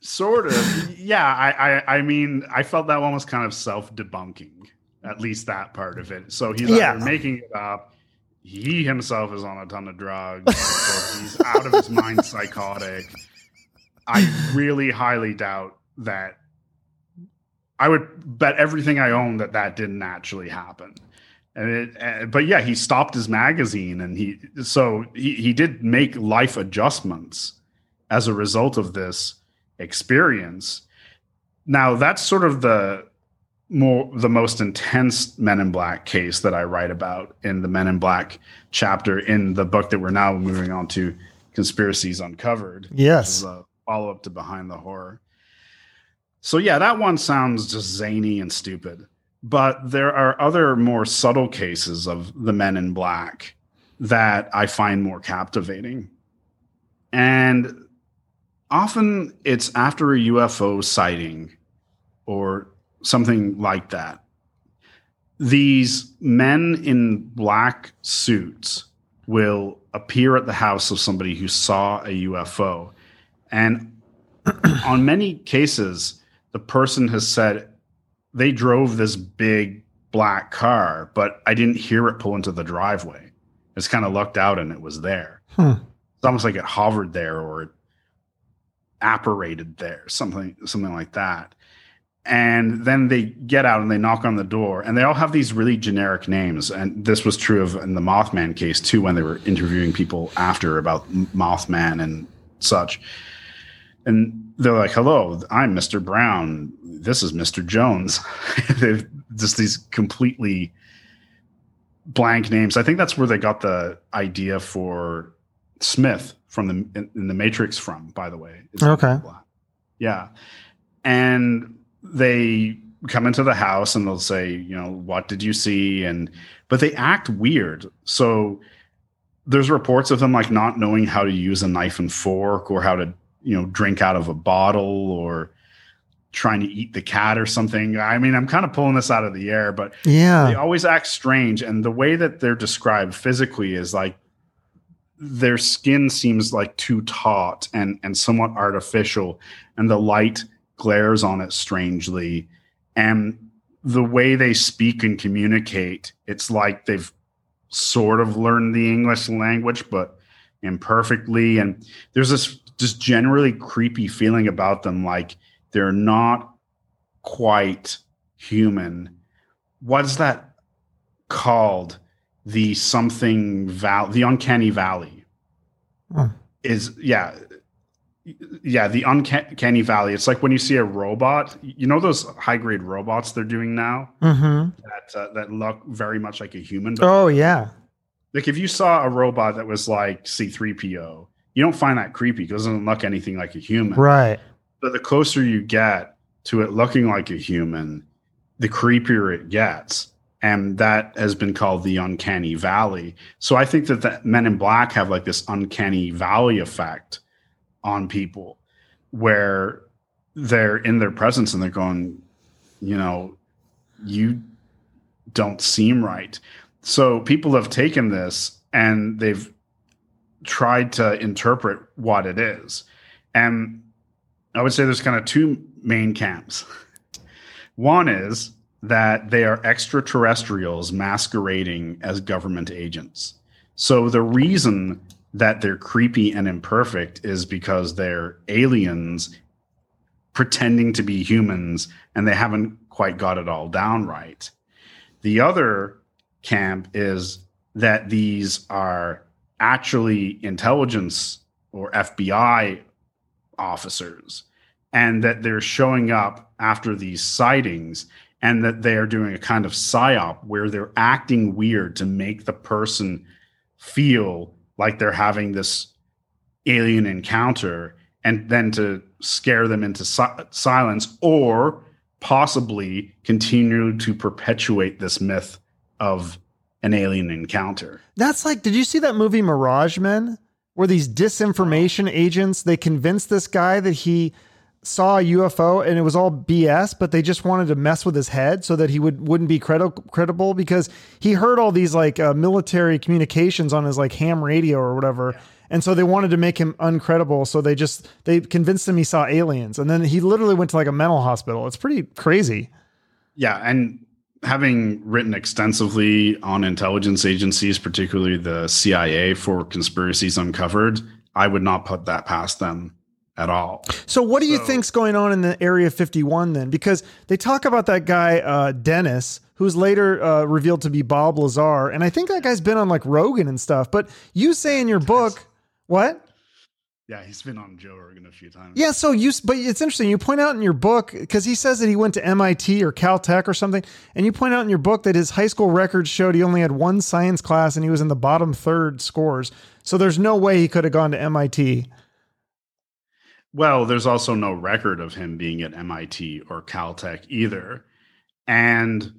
Sort of. Yeah, I, I I mean, I felt that one was kind of self-debunking, at least that part of it. So he's yeah. either making it up, he himself is on a ton of drugs, or he's out of his mind psychotic. I really highly doubt that. I would bet everything I own that that didn't actually happen. And it, uh, but yeah, he stopped his magazine, and he so he, he did make life adjustments as a result of this experience. Now, that's sort of the more the most intense Men in Black case that I write about in the Men in Black chapter in the book that we're now moving on to, Conspiracies Uncovered. Yes. Which is a follow-up to Behind the Horror. So yeah, that one sounds just zany and stupid, but there are other more subtle cases of the Men in Black that I find more captivating. And often it's after a U F O sighting or something like that. These men in black suits will appear at the house of somebody who saw a U F O. And on many cases, the person has said they drove this big black car, but I didn't hear it pull into the driveway. It's kind of lucked out and it was there. Hmm. It's almost like it hovered there or it apparated there, something, something like that. And then they get out and they knock on the door, and they all have these really generic names. And this was true of in the Mothman case too, when they were interviewing people after about Mothman and such. And they're like, hello, I'm Mister Brown. This is Mister Jones. They've just these completely blank names. I think that's where they got the idea for Smith from the in, in the Matrix from, by the way. It's okay. Yeah. And they come into the house and they'll say, you know, what did you see? And but they act weird. So there's reports of them like not knowing how to use a knife and fork, or how to, you know, drink out of a bottle, or trying to eat the cat or something. I mean, I'm kind of pulling this out of the air, but yeah, they always act strange. And the way that they're described physically is like their skin seems like too taut and, and somewhat artificial. And the light glares on it strangely. And the way they speak and communicate, it's like they've sort of learned the English language, but imperfectly. And there's this just generally creepy feeling about them, like they're not quite human. What's that called? The something val the uncanny valley hmm. is yeah yeah the uncanny valley. It's like when you see a robot, you know those high grade robots they're doing now mm-hmm. that uh, that look very much like a human. But oh yeah, like if you saw a robot that was like C three P O. You don't find that creepy because it doesn't look anything like a human. Right. But the closer you get to it looking like a human, the creepier it gets. And that has been called the uncanny valley. So I think that the Men in Black have like this uncanny valley effect on people where they're in their presence and they're going, you know, you don't seem right. So people have taken this and they've tried to interpret what it is. And I would say there's kind of two main camps. One is that they are extraterrestrials masquerading as government agents. So the reason that they're creepy and imperfect is because they're aliens pretending to be humans and they haven't quite got it all down right. The other camp is that these are actually intelligence or F B I officers, and that they're showing up after these sightings, and that they are doing a kind of psyop where they're acting weird to make the person feel like they're having this alien encounter, and then to scare them into si- silence or possibly continue to perpetuate this myth of an alien encounter. That's like, did you see that movie Mirage Men, where these disinformation agents, they convinced this guy that he saw a U F O and it was all B S, but they just wanted to mess with his head so that he would, wouldn't be credi- credible because he heard all these like uh, military communications on his like ham radio or whatever. Yeah. And so they wanted to make him uncredible. So they just, they convinced him he saw aliens. And then he literally went to like a mental hospital. It's pretty crazy. Yeah. And having written extensively on intelligence agencies, particularly the C I A for Conspiracies Uncovered, I would not put that past them at all. So what do so, you think's going on in the Area fifty-one then? Because they talk about that guy, uh, Dennis, who's later uh, revealed to be Bob Lazar. And I think that guy's been on like Rogan and stuff, but you say in your book, what? Yeah, he's been on Joe Rogan a few times. Yeah, so you, but it's interesting. You point out in your book, because he says that he went to M I T or Caltech or something, and you point out in your book that his high school records showed he only had one science class and he was in the bottom third scores. So there's no way he could have gone to M I T. Well, there's also no record of him being at M I T or Caltech either. And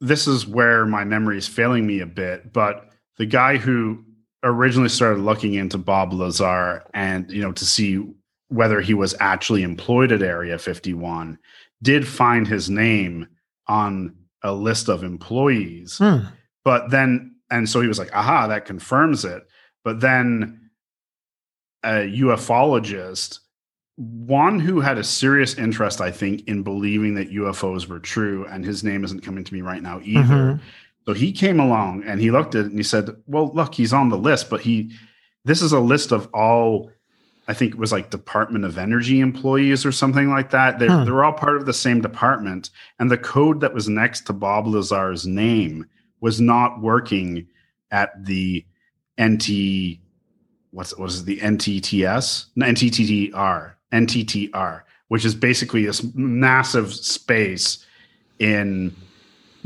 this is where my memory is failing me a bit, but the guy who originally started looking into Bob Lazar and, you know, to see whether he was actually employed at Area fifty-one did find his name on a list of employees. Hmm. But then, and so he was like, aha, that confirms it. But then a ufologist, one who had a serious interest, I think, in believing that U F Os were true, and his name isn't coming to me right now either. Mm-hmm. So he came along and he looked at it and he said, well, look, he's on the list, but he, this is a list of all, I think it was like Department of Energy employees or something like that. They're, huh. they're all part of the same department. And the code that was next to Bob Lazar's name was not working at the N T, what's what is the N T T S? No, N T T R, N T T R, which is basically this massive space in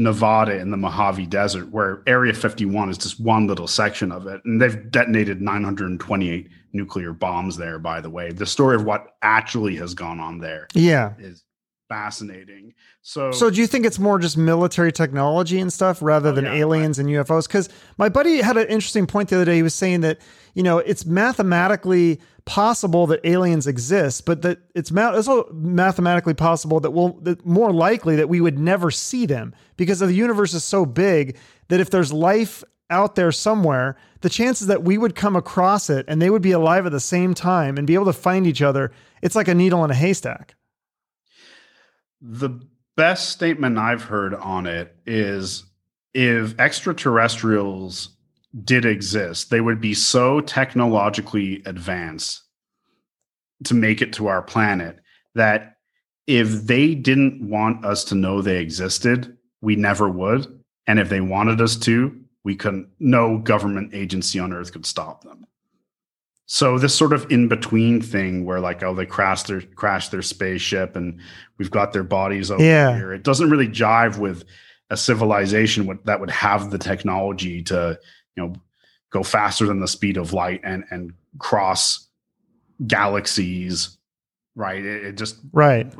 Nevada in the Mojave Desert, where Area fifty-one is just one little section of it. And they've detonated nine hundred twenty-eight nuclear bombs there, by the way. The story of what actually has gone on there yeah. is fascinating. So, so do you think it's more just military technology and stuff rather than yeah, aliens right. and U F Os? Because my buddy had an interesting point the other day. He was saying that, you know, it's mathematically possible that aliens exist, but that it's ma- also mathematically possible that we'll that more likely that we would never see them, because the universe is so big that if there's life out there somewhere, the chances that we would come across it and they would be alive at the same time and be able to find each other, it's like a needle in a haystack. The best statement I've heard on it is, if extraterrestrials did exist, they would be so technologically advanced to make it to our planet that if they didn't want us to know they existed, we never would. And if they wanted us to, we couldn't. No government agency on Earth could stop them. So this sort of in-between thing where like, oh, they crashed their, crashed their spaceship and we've got their bodies over yeah. here. It doesn't really jive with a civilization that would have the technology to, you know, go faster than the speed of light and, and cross galaxies, right? It, it just, right.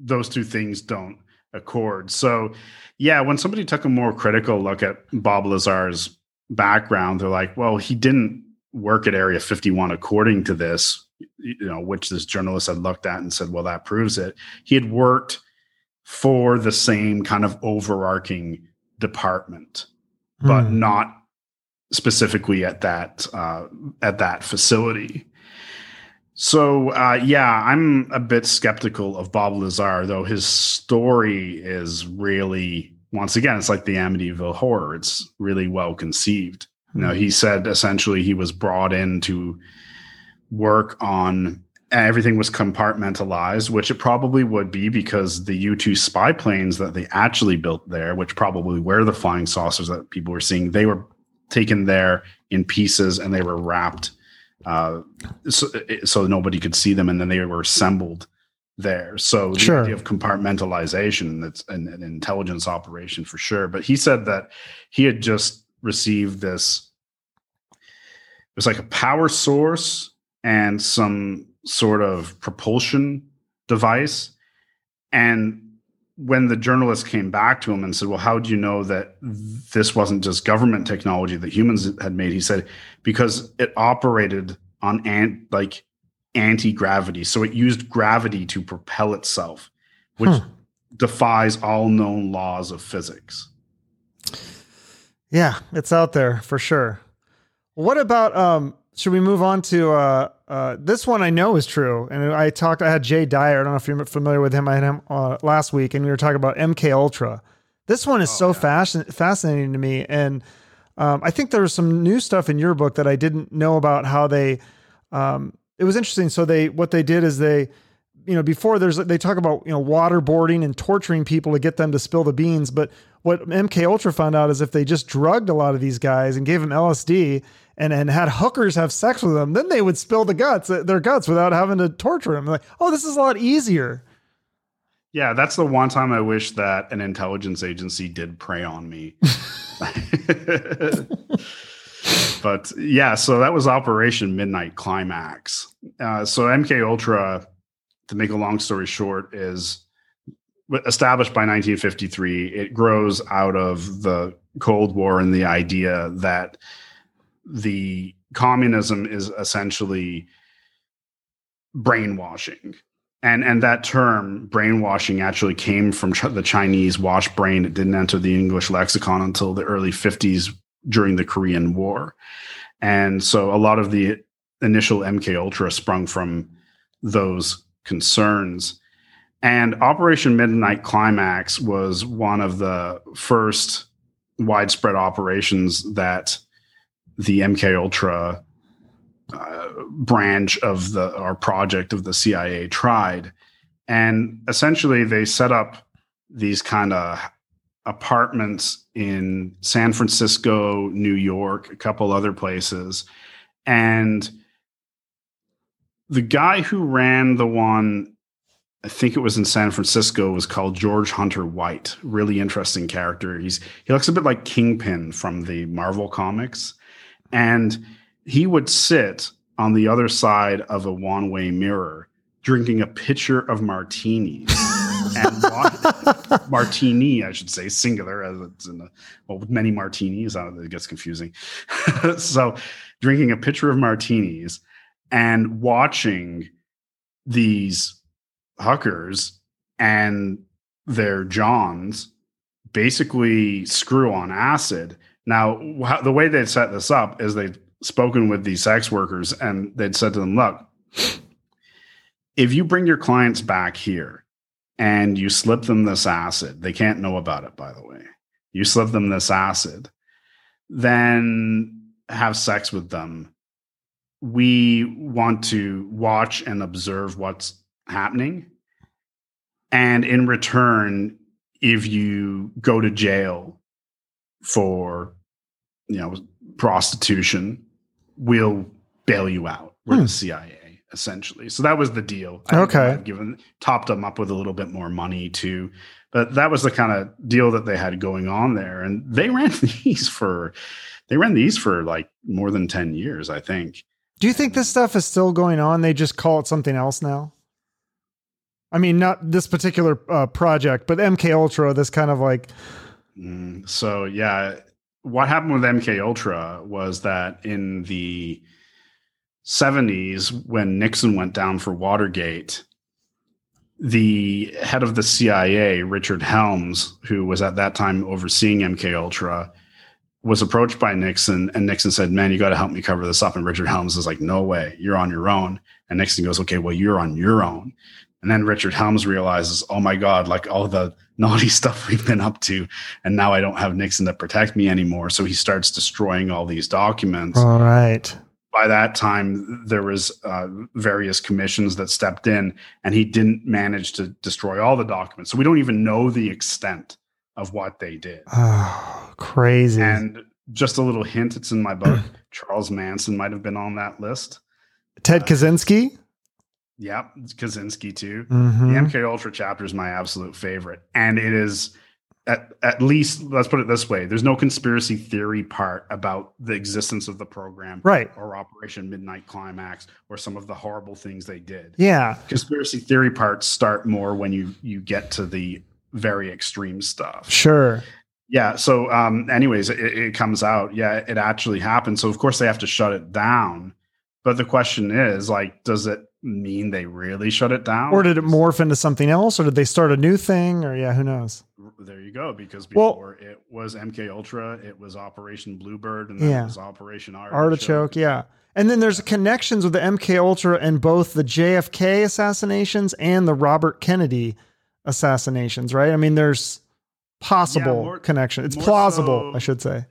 those two things don't accord. So yeah, when somebody took a more critical look at Bob Lazar's background, they're like, well, he didn't work at Area fifty-one, according to this, you know, which this journalist had looked at and said, well, that proves it. He had worked for the same kind of overarching department but mm. not specifically at that uh, at that facility. So, uh, yeah, I'm a bit skeptical of Bob Lazar, though his story is really, once again, it's like the Amityville Horror. It's really well conceived. You know, he said essentially he was brought in to work on, everything was compartmentalized, which it probably would be because the U two spy planes that they actually built there, which probably were the flying saucers that people were seeing, they were taken there in pieces and they were wrapped uh, so, so nobody could see them, and then they were assembled there. So the sure. idea of compartmentalization, that's an, an intelligence operation for sure. But he said that he had just received this, it was like a power source and some sort of propulsion device. And when the journalist came back to him and said, well, how do you know that this wasn't just government technology that humans had made? He said, because it operated on ant like anti-gravity. So it used gravity to propel itself, which hmm. defies all known laws of physics. Yeah, it's out there for sure. What about, um, should we move on to, uh, uh, this one I know is true. And I talked, I had Jay Dyer. I don't know if you're familiar with him. I had him uh, last week, and we were talking about M K Ultra. This one is oh, so yeah. fasc- fascinating to me. And, um, I think there was some new stuff in your book that I didn't know about how they, um, it was interesting. So they, what they did is they, you know, before there's, they talk about, you know, waterboarding and torturing people to get them to spill the beans. But what M K Ultra found out is if they just drugged a lot of these guys and gave them L S D and, and had hookers have sex with them, then they would spill the guts, their guts without having to torture them. Like, oh, this is a lot easier. Yeah. That's the one time I wish that an intelligence agency did prey on me. But yeah, so that was Operation Midnight Climax. Uh, so M K Ultra, to make a long story short, is established by nineteen fifty-three. It grows out of the Cold War and the idea that the communism is essentially brainwashing. And and that term, brainwashing, actually came from ch- the Chinese wash brain. It didn't enter the English lexicon until the early fifties during the Korean War. And so a lot of the initial M K Ultra sprung from those concerns. And Operation Midnight Climax was one of the first widespread operations that the M K Ultra uh, branch of the or project of the C I A tried. And essentially they set up these kind of apartments in San Francisco, New York, a couple other places. And the guy who ran the one, I think it was in San Francisco, was called George Hunter White. Really interesting character. He's he looks a bit like Kingpin from the Marvel comics. And he would sit on the other side of a one-way mirror drinking a pitcher of martinis. and wa- martini, I should say, singular, as it's in the, well, with many martinis, I don't know, it gets confusing. So drinking a pitcher of martinis and watching these hookers and their johns basically screw on acid. Now, wh- the way they'd set this up is they'd spoken with these sex workers and they'd said to them, look, if you bring your clients back here and you slip them this acid, they can't know about it, by the way, you slip them this acid, then have sex with them. We want to watch and observe what's happening. And in return, if you go to jail for, you know, prostitution, we'll bail you out. We're hmm. the C I A, essentially. So that was the deal. I okay. Given, topped them up with a little bit more money too. But that was the kind of deal that they had going on there. And they ran these for, they ran these for like more than ten years, I think. Do you think this stuff is still going on? They just call it something else now? I mean, not this particular uh, project, but M K Ultra, this kind of like... Mm, so, yeah, what happened with M K Ultra was that in the seventies, when Nixon went down for Watergate, the head of the C I A, Richard Helms, who was at that time overseeing M K Ultra, was approached by Nixon, and Nixon said, man, you got to help me cover this up. And Richard Helms is like, no way, you're on your own. And Nixon goes, okay, well, you're on your own. And then Richard Helms realizes, oh my God, like all the naughty stuff we've been up to. And now I don't have Nixon to protect me anymore. So he starts destroying all these documents. All right. By that time, there was uh, various commissions that stepped in, and he didn't manage to destroy all the documents. So we don't even know the extent of what they did. Oh, crazy. And just a little hint, it's in my book. Charles Manson might have been on that list. Ted uh, Kaczynski? Yep, Kaczynski too. Mm-hmm. The M K Ultra chapter is my absolute favorite. And it is, at, at least, let's put it this way, there's no conspiracy theory part about the existence of the program, right, or Operation Midnight Climax or some of the horrible things they did. Yeah. Conspiracy theory parts start more when you, you get to the very extreme stuff. Sure. Yeah. So um, anyways, it, it comes out. Yeah, it actually happened. So of course they have to shut it down. But the question is, like, does it mean they really shut it down? Or did it morph into something else? Or did they start a new thing? Or yeah, who knows? There you go. Because before well, it was M K Ultra, it was Operation Bluebird, and then yeah. it was Operation Artichoke. Artichoke, yeah. And then there's connections with the M K Ultra and both the J F K assassinations and the Robert Kennedy assassinations, right? I mean, there's possible yeah, more, connection. It's plausible, so, I should say.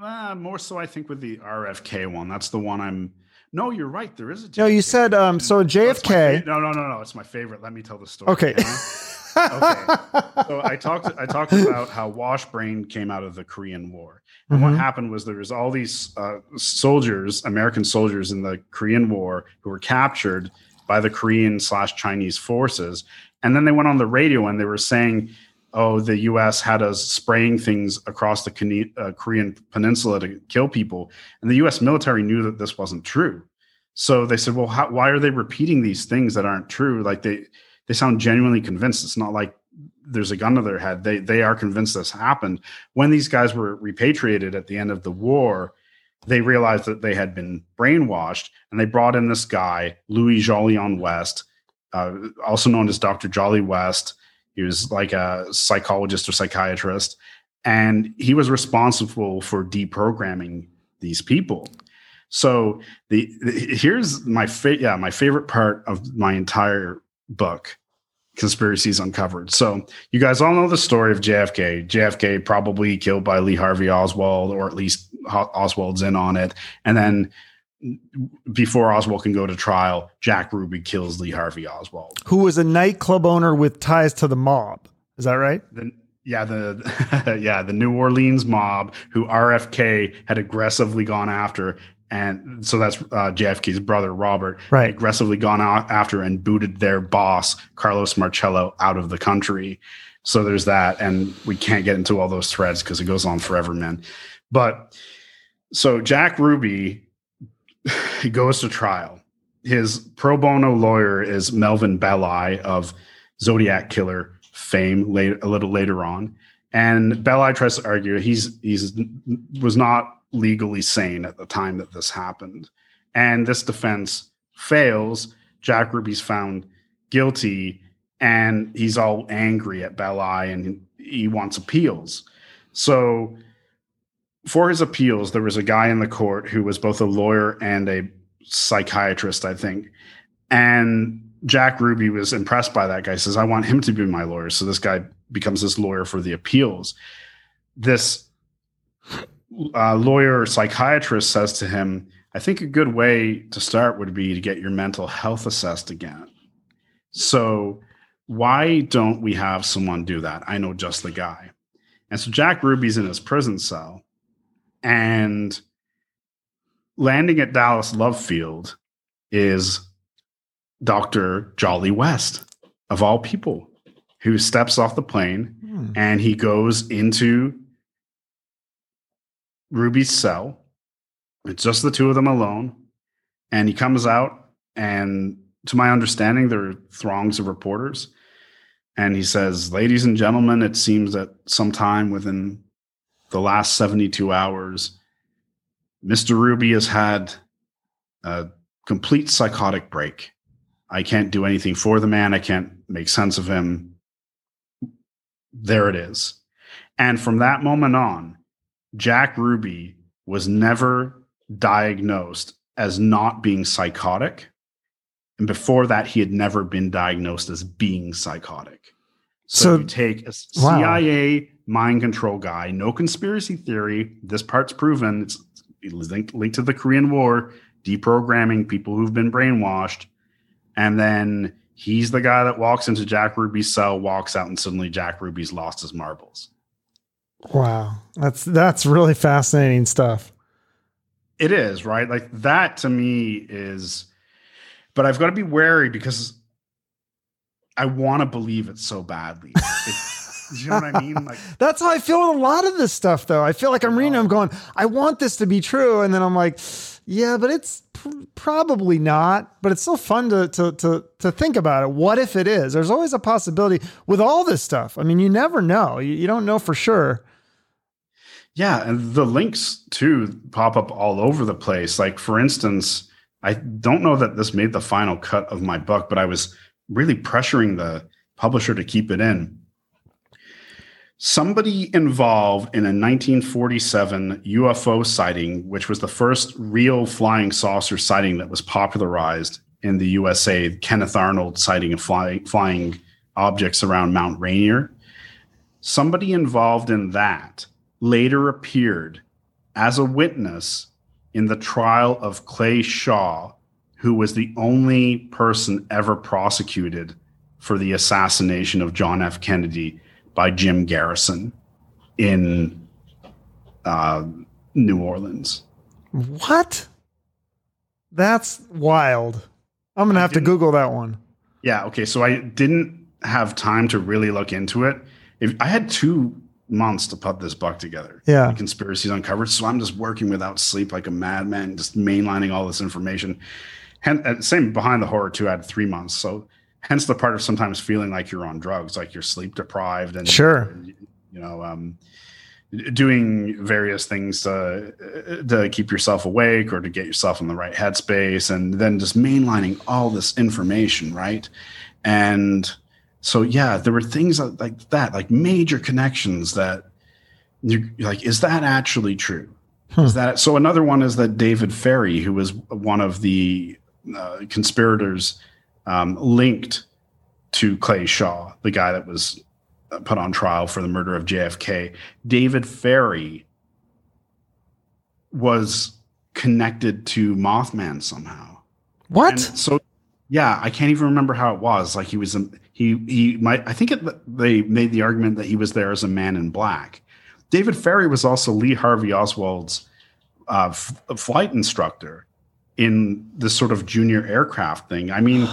Uh, more so, I think, with the R F K one. That's the one I'm... No, you're right. There is a J F K. No, you said, um, so J F K. No, no, no, no. It's my favorite. Let me tell the story. Okay. You know? Okay. So I talked, I talked about how Washbrain came out of the Korean War. And mm-hmm. what happened was there was all these uh, soldiers, American soldiers in the Korean War who were captured by the Korean slash Chinese forces. And then they went on the radio and they were saying, oh, the U S had us spraying things across the Kine- uh, Korean peninsula to kill people. And the U S military knew that this wasn't true. So they said, well, how, why are they repeating these things that aren't true? Like they, they sound genuinely convinced. It's not like there's a gun to their head. They, they are convinced this happened. When these guys were repatriated at the end of the war, they realized that they had been brainwashed, and they brought in this guy, Louis Jolyon West, uh, also known as Doctor Jolly West. He was like a psychologist or psychiatrist, and he was responsible for deprogramming these people. So the, the here's my fa- yeah my favorite part of my entire book, Conspiracies Uncovered. So you guys all know the story of J F K. J F K probably killed by Lee Harvey Oswald, or at least Oswald's in on it. And then before Oswald can go to trial, Jack Ruby kills Lee Harvey Oswald, who was a nightclub owner with ties to the mob. Is that right? The, yeah, the yeah the New Orleans mob, who R F K had aggressively gone after, and so that's uh, J F K's brother Robert, right? Aggressively gone after and booted their boss Carlos Marcello out of the country. So there's that, and we can't get into all those threads because it goes on forever, man. But so Jack Ruby. He goes to trial. His pro bono lawyer is Melvin Belli of Zodiac Killer fame, later, a little later on. And Belli tries to argue he's he's was not legally sane at the time that this happened. And this defense fails. Jack Ruby's found guilty, and he's all angry at Belli, and he wants appeals. So for his appeals, there was a guy in the court who was both a lawyer and a psychiatrist, I think. And Jack Ruby was impressed by that guy. He says, I want him to be my lawyer. So this guy becomes his lawyer for the appeals. This uh, lawyer or psychiatrist says to him, I think a good way to start would be to get your mental health assessed again. So why don't we have someone do that? I know just the guy. And so Jack Ruby's in his prison cell. And landing at Dallas Love Field is Doctor Jolly West, of all people, who steps off the plane mm. and he goes into Ruby's cell. It's just the two of them alone. And he comes out, and to my understanding, there are throngs of reporters. And he says, ladies and gentlemen, it seems that sometime within the last seventy-two hours, Mister Ruby has had a complete psychotic break. I can't do anything for the man. I can't make sense of him. There it is. And from that moment on, Jack Ruby was never diagnosed as not being psychotic. And before that, he had never been diagnosed as being psychotic. So, so you take a C I A wow. mind control guy, no conspiracy theory. This part's proven. It's linked, linked to the Korean War, deprogramming people who've been brainwashed. And then he's the guy that walks into Jack Ruby's cell, walks out, and suddenly Jack Ruby's lost his marbles. Wow. That's, that's really fascinating stuff. It is, right? Like that to me is... But I've got to be wary because I want to believe it so badly. It, you know what I mean? Like that's how I feel with a lot of this stuff, though. I feel like I'm reading, I'm going, I want this to be true, and then I'm like, yeah, but it's pr- probably not. But it's still fun to to to to think about it. What if it is? There's always a possibility with all this stuff. I mean, you never know. You, you don't know for sure. Yeah, and the links too pop up all over the place. Like for instance. I don't know that this made the final cut of my book, but I was really pressuring the publisher to keep it in. Somebody involved in a nineteen forty-seven U F O sighting, which was the first real flying saucer sighting that was popularized in the U S A, Kenneth Arnold sighting of fly, flying objects around Mount Rainier. Somebody involved in that later appeared as a witness in the trial of Clay Shaw, who was the only person ever prosecuted for the assassination of John F. Kennedy by Jim Garrison in uh, New Orleans. What? That's wild. I'm going to have to Google that one. Yeah. Okay. So I didn't have time to really look into it. If I had two months to put this book together. Yeah. Conspiracies Uncovered. So I'm just working without sleep like a madman, just mainlining all this information. Hen- same Behind the Horror too, I had three months. So hence the part of sometimes feeling like you're on drugs, like you're sleep deprived and sure, you know, um, doing various things to, to keep yourself awake or to get yourself in the right headspace and then just mainlining all this information. Right. And so, yeah, there were things like that, like major connections that you're like, is that actually true? Hmm. Is that so? Another one is that David Ferrie, who was one of the uh, conspirators um, linked to Clay Shaw, the guy that was put on trial for the murder of J F K. David Ferrie was connected to Mothman somehow. What? And so, yeah, I can't even remember how it was. Like he was a, He he might I think it, they made the argument that he was there as a man in black. David Ferrie was also Lee Harvey Oswald's uh, f- flight instructor in this sort of junior aircraft thing. I mean,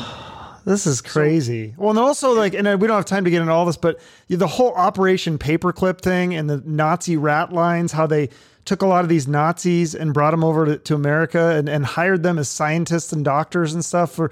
this is crazy. So, well, and also like, and we don't have time to get into all this, but the whole Operation Paperclip thing and the Nazi rat lines, how they took a lot of these Nazis and brought them over to, to America and, and hired them as scientists and doctors and stuff for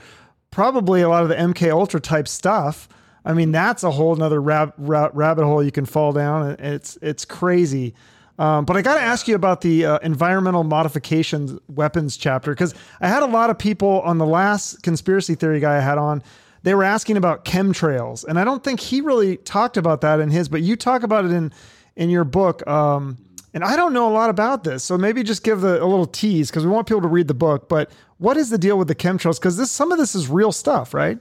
probably a lot of the M K Ultra type stuff. I mean, that's a whole nother rab- rab- rabbit hole you can fall down. It's, it's crazy. Um, but I got to ask you about the uh, environmental modifications weapons chapter, because I had a lot of people on the last conspiracy theory guy I had on. They were asking about chemtrails, and I don't think he really talked about that in his, but you talk about it in, in your book. Um, and I don't know a lot about this. So maybe just give the, a little tease, because we want people to read the book, but what is the deal with the chemtrails? Because this, some of this is real stuff, right?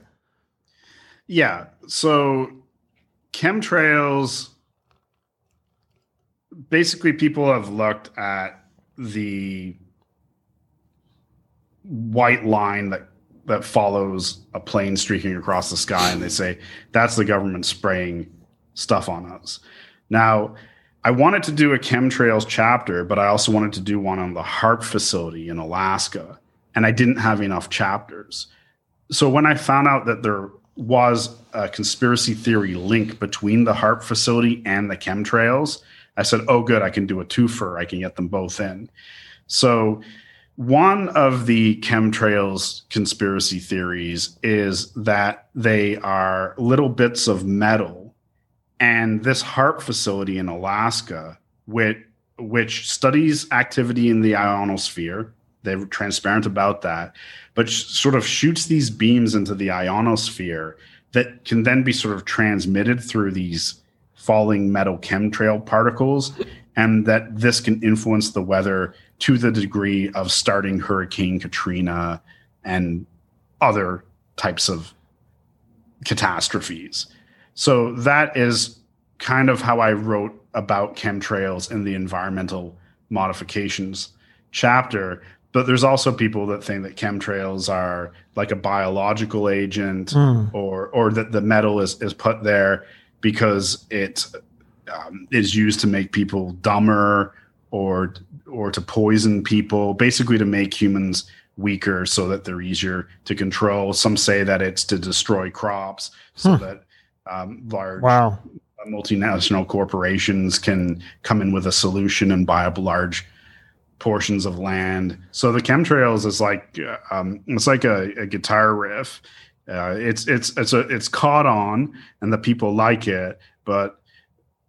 Yeah. So chemtrails, basically people have looked at the white line that, that follows a plane streaking across the sky. And they say, that's the government spraying stuff on us. Now, I wanted to do a chemtrails chapter, but I also wanted to do one on the HAARP facility in Alaska. And I didn't have enough chapters. So when I found out that there was a conspiracy theory link between the HAARP facility and the chemtrails, I said, oh, good, I can do a twofer. I can get them both in. So one of the chemtrails conspiracy theories is that they are little bits of metal. And this HAARP facility in Alaska, which, which studies activity in the ionosphere, they were transparent about that, but sh- sort of shoots these beams into the ionosphere that can then be sort of transmitted through these falling metal chemtrail particles, and that this can influence the weather to the degree of starting Hurricane Katrina and other types of catastrophes. So that is kind of how I wrote about chemtrails in the environmental modifications chapter. But there's also people that think that chemtrails are like a biological agent, mm. or or that the metal is, is put there because it um, is used to make people dumber or or to poison people, basically to make humans weaker so that they're easier to control. Some say that it's to destroy crops so hmm. that um, large wow. multinational corporations can come in with a solution and buy up large portions of land. So the chemtrails is like um, it's like a, a guitar riff. Uh, it's it's it's a, it's caught on, and the people like it. But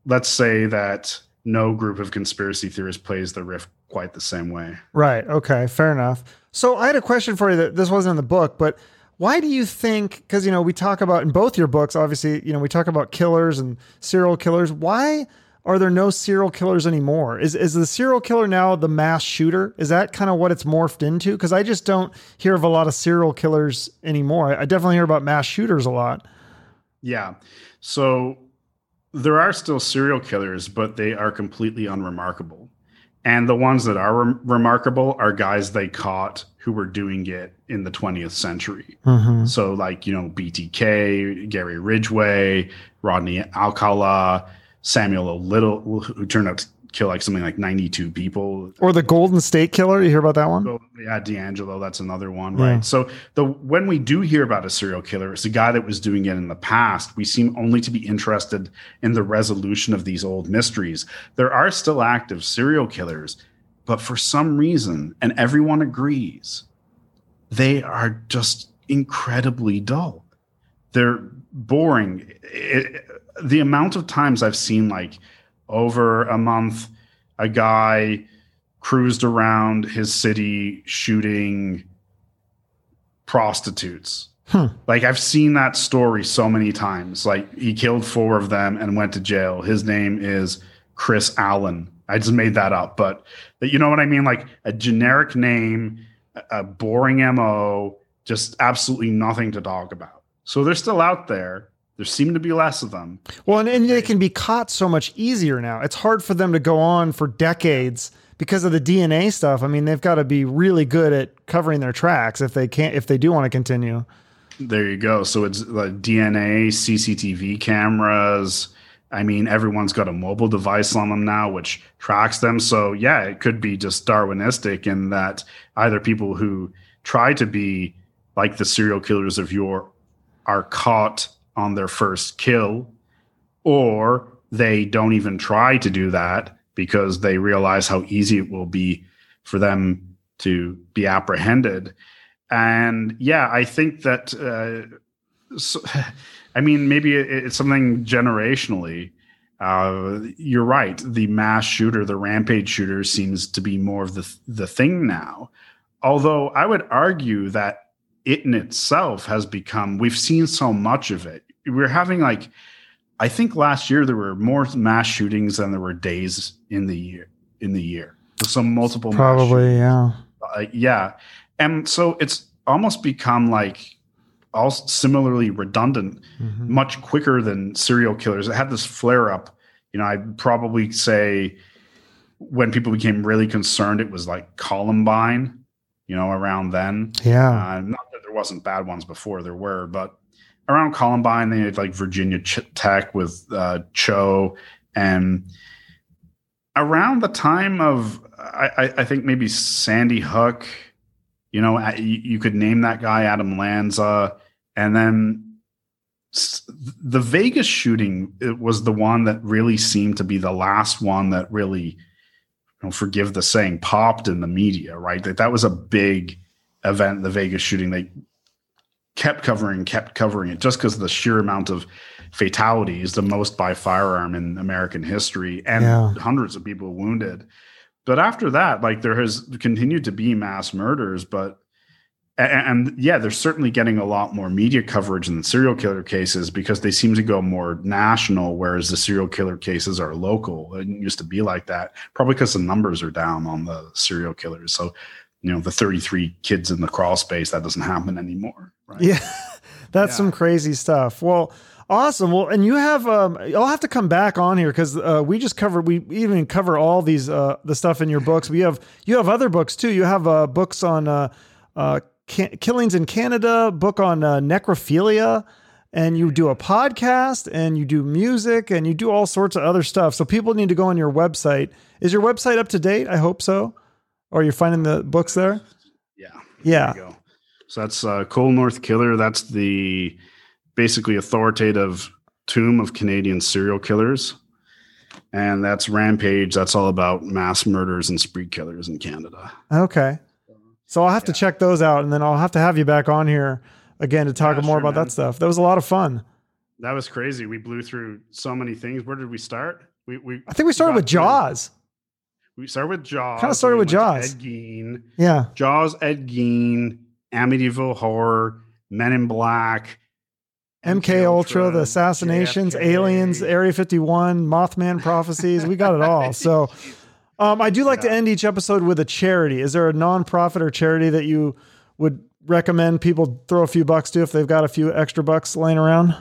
let's say that no group of conspiracy theorists plays the riff quite the same way. Right. Okay. Fair enough. So I had a question for you that this wasn't in the book, but why do you think? Because you know we talk about in both your books, obviously, you know we talk about killers and serial killers. Why are there no serial killers anymore? Is is the serial killer now the mass shooter? Is that kind of what it's morphed into? Because I just don't hear of a lot of serial killers anymore. I, I definitely hear about mass shooters a lot. Yeah. So there are still serial killers, but they are completely unremarkable. And the ones that are re- remarkable are guys they caught who were doing it in the twentieth century. Mm-hmm. So like, you know, B T K, Gary Ridgway, Rodney Alcala, Samuel O'Little, who turned out to kill like something like ninety-two people. Or the Golden State Killer. You hear about that one? Yeah, D'Angelo. That's another one, yeah. Right? So the when we do hear about a serial killer, it's a guy that was doing it in the past. We seem only to be interested in the resolution of these old mysteries. There are still active serial killers, but for some reason, and everyone agrees, they are just incredibly dull. They're boring. It, the amount of times I've seen, like, over a month, a guy cruised around his city shooting prostitutes. Huh. Like, I've seen that story so many times. Like, he killed four of them and went to jail. His name is Chris Allen. I just made that up. But you know what I mean? Like, a generic name, a boring M O, just absolutely nothing to talk about. So they're still out there. There seem to be less of them. Well, and, and they can be caught so much easier now. It's hard for them to go on for decades because of the D N A stuff. I mean, they've got to be really good at covering their tracks if they can't, if they do want to continue. There you go. So it's like D N A, C C T V cameras. I mean, everyone's got a mobile device on them now, which tracks them. So yeah, it could be just Darwinistic in that either people who try to be like the serial killers of yore are caught on their first kill, or they don't even try to do that because they realize how easy it will be for them to be apprehended. And yeah, I think that, uh, so, I mean, maybe it, it's something generationally. Uh, you're right. The mass shooter, the rampage shooter seems to be more of the, the thing now. Although I would argue that it in itself has become, we've seen so much of it. We're having like, I think last year there were more mass shootings than there were days in the year, in the year. Some multiple probably, yeah. Uh, yeah. And so it's almost become like all similarly redundant, mm-hmm. much quicker than serial killers. It had this flare up, you know, I'd probably say when people became really concerned, it was like Columbine, you know, around then. Yeah. Uh, not that there wasn't bad ones before, there were, but around Columbine, they had like Virginia Tech with uh, Cho. And around the time of, I, I think maybe Sandy Hook, you know, you could name that guy Adam Lanza. And then the Vegas shooting, it was the one that really seemed to be the last one that really, forgive the saying, popped in the media, right? That that was a big event, the Vegas shooting. They kept covering, kept covering it just because of the sheer amount of fatalities, the most by firearm in American history, and yeah. hundreds of people wounded. But after that, like there has continued to be mass murders, but And, and yeah, they're certainly getting a lot more media coverage in the serial killer cases because they seem to go more national, whereas the serial killer cases are local. It used to be like that, probably because the numbers are down on the serial killers. So, you know, the thirty-three kids in the crawl space, that doesn't happen anymore. Right? Yeah, that's yeah. some crazy stuff. Well, awesome. Well, and you have, um, I'll have to come back on here because uh, we just covered, we even cover all these, uh, the stuff in your books. We have, you have other books too. You have uh, books on uh, uh, can- killings in Canada, book on uh, necrophilia, and you do a podcast and you do music and you do all sorts of other stuff. So people need to go on your website. Is your website up to date? I hope so. Or you're finding the books there? Yeah. Yeah. There you go. So that's uh, Cole North Killer. That's the basically authoritative tomb of Canadian serial killers. And that's Rampage. That's all about mass murders and spree killers in Canada. Okay. So I'll have yeah. to check those out, and then I'll have to have you back on here again to talk yeah, more sure, about man. that stuff. That was a lot of fun. That was crazy. We blew through so many things. Where did we start? We, we I think we started with Jaws. Through. We started with Jaws. Kind of started we with Jaws. Ed Gein. Yeah. Jaws, Ed Gein, Amityville Horror, Men in Black, M K Ultra, the assassinations, J F K. Aliens, Area fifty-one, Mothman Prophecies. We got it all. So um, I do like yeah. to end each episode with a charity. Is there a nonprofit or charity that you would recommend people throw a few bucks to if they've got a few extra bucks laying around?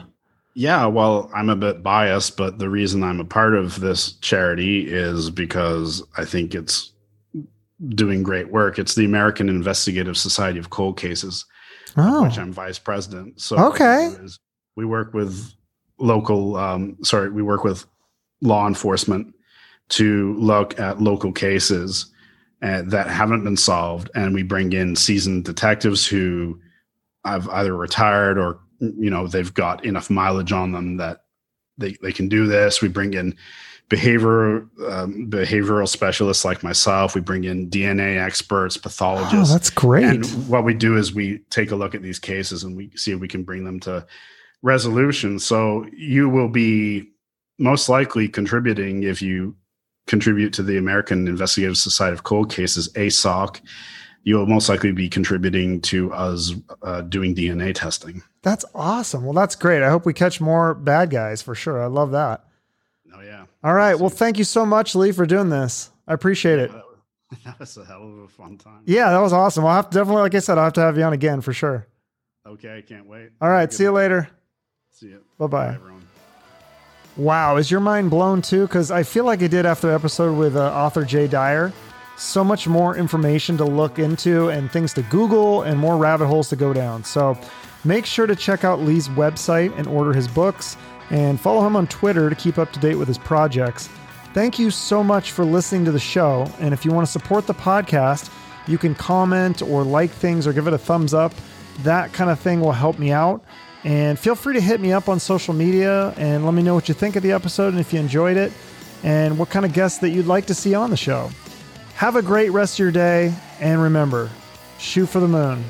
Yeah, well, I'm a bit biased, but the reason I'm a part of this charity is because I think it's doing great work. It's the American Investigative Society of Cold Cases, oh. of which I'm vice president. So okay. we work with local, um, sorry, we work with law enforcement to look at local cases uh, that haven't been solved. And we bring in seasoned detectives who have either retired or you know, they've got enough mileage on them that they, they can do this. We bring in behavior, um, behavioral specialists like myself. We bring in D N A experts, pathologists. Oh, that's great. And what we do is we take a look at these cases and we see if we can bring them to resolution. So you will be most likely contributing if you contribute to the American Investigative Society of Cold Cases, A S O C. You'll most likely be contributing to us uh, doing D N A testing. That's awesome. Well, that's great. I hope we catch more bad guys for sure. I love that. Oh, yeah. All right. That's well, it. Thank you so much, Lee, for doing this. I appreciate it. That was a hell of a fun time. Yeah, that was awesome. I'll have to definitely, like I said, I'll have to have you on again for sure. Okay. I can't wait. All right. See you night. later. See you. Bye-bye. Bye, everyone. Wow. Is your mind blown too? Because I feel like I did after the episode with uh, author Jay Dyer. So much more information to look into and things to Google and more rabbit holes to go down. So make sure to check out Lee's website and order his books and follow him on Twitter to keep up to date with his projects. Thank you so much for listening to the show. And if you want to support the podcast, you can comment or like things or give it a thumbs up. That kind of thing will help me out. And feel free to hit me up on social media and let me know what you think of the episode and if you enjoyed it and what kind of guests that you'd like to see on the show. Have a great rest of your day, and remember, shoot for the moon.